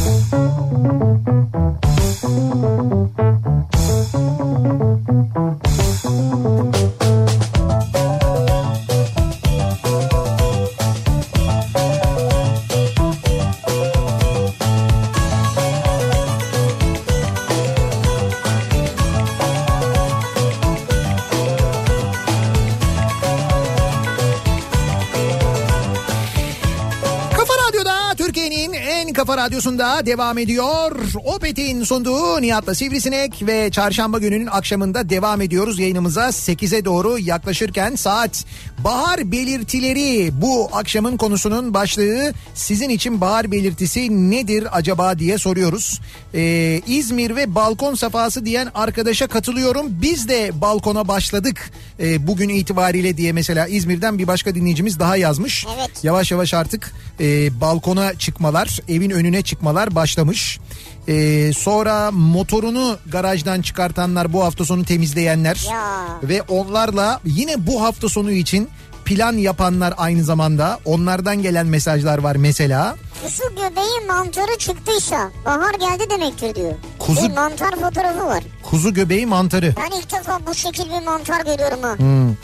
Kafa Radyosu'nda devam ediyor. Opet'in sunduğu Nihat'la Sivrisinek ve çarşamba gününün akşamında devam ediyoruz yayınımıza. sekize doğru yaklaşırken saat. Bahar belirtileri bu akşamın konusunun başlığı. Sizin için bahar belirtisi nedir acaba diye soruyoruz. Ee, İzmir ve balkon safhası diyen arkadaşa katılıyorum. Biz de balkona başladık ee, bugün itibariyle diye mesela İzmir'den bir başka dinleyicimiz daha yazmış. Evet. Yavaş yavaş artık e, balkona çıkmalar, evin önüne çıkmalar başlamış. Ee, sonra motorunu garajdan çıkartanlar, bu hafta sonu temizleyenler ya, ve onlarla yine bu hafta sonu için plan yapanlar aynı zamanda, onlardan gelen mesajlar var mesela. Kuzu göbeği mantarı çıktıysa bahar geldi demektir diyor. Kuzu... Bir mantar fotoğrafı var. Kuzu göbeği mantarı. Ben ilk defa bu şekil bir mantar görüyorum ha. Hmm.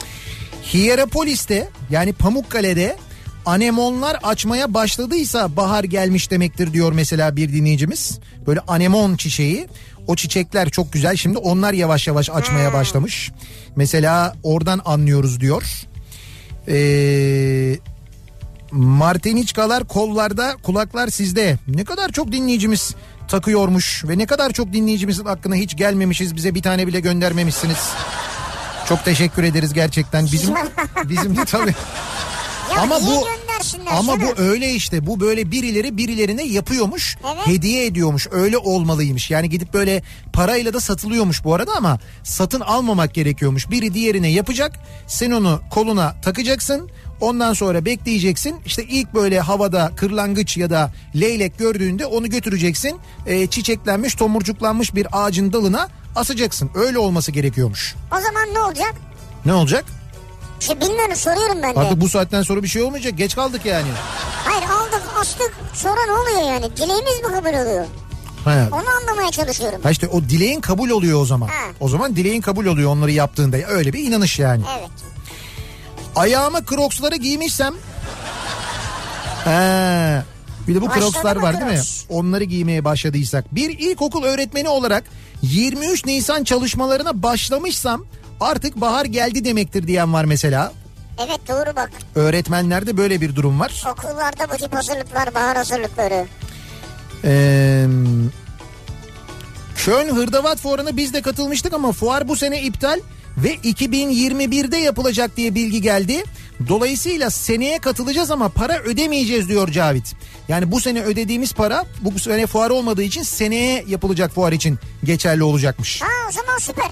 Hierapolis'te yani Pamukkale'de anemonlar açmaya başladıysa bahar gelmiş demektir diyor mesela bir dinleyicimiz. Böyle anemon çiçeği. O çiçekler çok güzel. Şimdi onlar yavaş yavaş açmaya başlamış. Mesela oradan anlıyoruz diyor. Ee, Marteniçkalar kollarda, kulaklar sizde. Ne kadar çok dinleyicimiz takıyormuş ve ne kadar çok dinleyicimizin hakkına hiç gelmemişiz. Bize bir tane bile göndermemişsiniz. Çok teşekkür ederiz gerçekten. Bizim bizim de tabii. Ya ama bu versinler. Ama sana. Bu öyle işte, bu böyle birileri birilerine yapıyormuş, evet. Hediye ediyormuş, öyle olmalıymış. Yani gidip böyle parayla da satılıyormuş bu arada ama satın almamak gerekiyormuş. Biri diğerine yapacak, sen onu koluna takacaksın. Ondan sonra bekleyeceksin, işte ilk böyle havada kırlangıç ya da leylek gördüğünde onu götüreceksin, e, çiçeklenmiş, tomurcuklanmış bir ağacın dalına asacaksın. Öyle olması gerekiyormuş. O zaman ne olacak? Ne olacak? İşte bilmiyorum, soruyorum ben de. Artık bu saatten sonra bir şey olmayacak, geç kaldık yani. Hayır, aldık astık, sonra ne oluyor yani? Dileğimiz mi kabul oluyor? He. Onu anlamaya çalışıyorum. Ha işte o dileğin kabul oluyor o zaman. Ha. O zaman dileğin kabul oluyor onları yaptığında, öyle bir inanış yani. Evet. Ayağıma Crocs'ları giymişsem, he, bir de bu Crocs'lar var Crocs, değil mi? Onları giymeye başladıysak, bir ilkokul öğretmeni olarak yirmi üç Nisan çalışmalarına başlamışsam artık bahar geldi demektir diyen var mesela. Evet, doğru bak. Öğretmenlerde böyle bir durum var. Okullarda bu tip hazırlıklar, bahar hazırlıkları. Ee, Köln Hırdavat Fuarı'na biz de katılmıştık ama fuar bu sene iptal ve iki bin yirmi birde yapılacak diye bilgi geldi. Dolayısıyla seneye katılacağız ama para ödemeyeceğiz diyor Cavit. Yani bu sene ödediğimiz para bu sene fuar olmadığı için seneye yapılacak fuar için geçerli olacakmış. Ha, o zaman süper.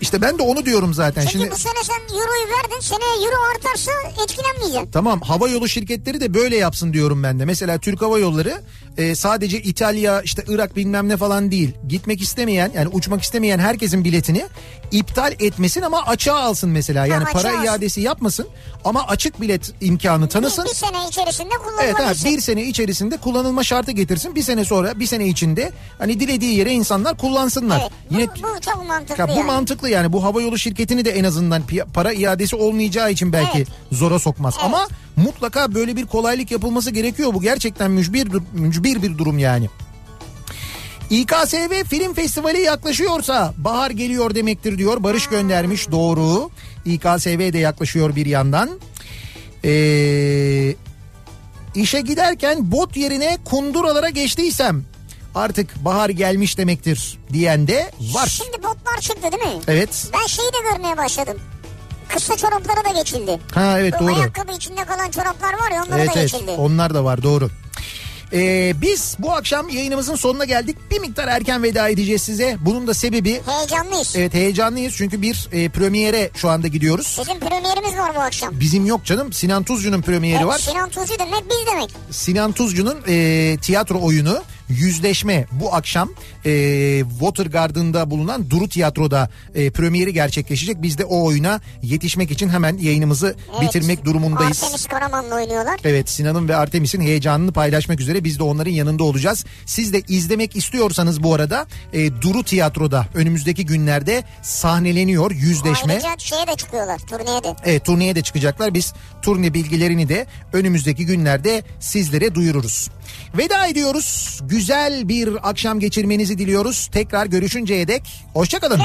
İşte ben de onu diyorum zaten. Çünkü şimdi bu sene sen euroyu verdin, seneye euro artarsa etkilenmeyeceksin. Tamam, hava yolu şirketleri de böyle yapsın diyorum ben de. Mesela Türk Hava Yolları e, sadece İtalya, işte Irak bilmem ne falan değil. Gitmek istemeyen, yani uçmak istemeyen herkesin biletini iptal etmesin ama açığa alsın mesela. Yani ha, para iadesi yapmasın ama açık bilet imkanı tanısın. Bir, bir sene içerisinde kullanılmasın. Evet, ha, bir sene içerisinde kullanılma şartı getirsin. Bir sene sonra, bir sene içinde hani dilediği yere insanlar kullansınlar. Evet, bu, Yine, bu çok mantıklı. Ya, bu yani. mantıklı. Yani bu havayolu şirketini de en azından para iadesi olmayacağı için belki evet. zora sokmaz. Evet. Ama mutlaka böyle bir kolaylık yapılması gerekiyor. Bu gerçekten mücbir, mücbir bir durum yani. İ K S V Film Festivali yaklaşıyorsa bahar geliyor demektir diyor. Barış göndermiş, doğru. İ K S V de yaklaşıyor bir yandan. Ee, işe giderken bot yerine kunduralara geçtiysem artık bahar gelmiş demektir diyen de var. Şimdi botlar çıktı değil mi? Evet. Ben şeyi de görmeye başladım. Kısa çoraplara da geçildi. Ha evet, doğru. Ayakkabı içinde kalan çoraplar var ya, onlara evet, da evet. geçildi. Evet, onlar da var, doğru. Ee, biz bu akşam yayınımızın sonuna geldik. Bir miktar erken veda edeceğiz size. Bunun da sebebi... Heyecanlıyız. Evet, heyecanlıyız çünkü bir e, premiere şu anda gidiyoruz. Bizim premierimiz var bu akşam. Bizim yok canım. Sinan Tuzcu'nun premieri evet, var. Sinan Tuzcu demek biz demek. Sinan Tuzcu'nun e, tiyatro oyunu Yüzleşme bu akşam e, Watergarden'da bulunan Duru Tiyatro'da e, premieri gerçekleşecek. Biz de o oyuna yetişmek için hemen yayınımızı evet, bitirmek durumundayız. Artemis Karaman'la oynuyorlar. Evet, Sinan'ın ve Artemis'in heyecanını paylaşmak üzere biz de onların yanında olacağız. Siz de izlemek istiyorsanız bu arada e, Duru Tiyatro'da önümüzdeki günlerde sahneleniyor Yüzleşme. Ayrıca şeye de çıkıyorlar, turneye de. Evet, turneye de çıkacaklar. Biz turne bilgilerini de önümüzdeki günlerde sizlere duyururuz. Veda ediyoruz. Güzel bir akşam geçirmenizi diliyoruz. Tekrar görüşünceye dek hoşça kalın.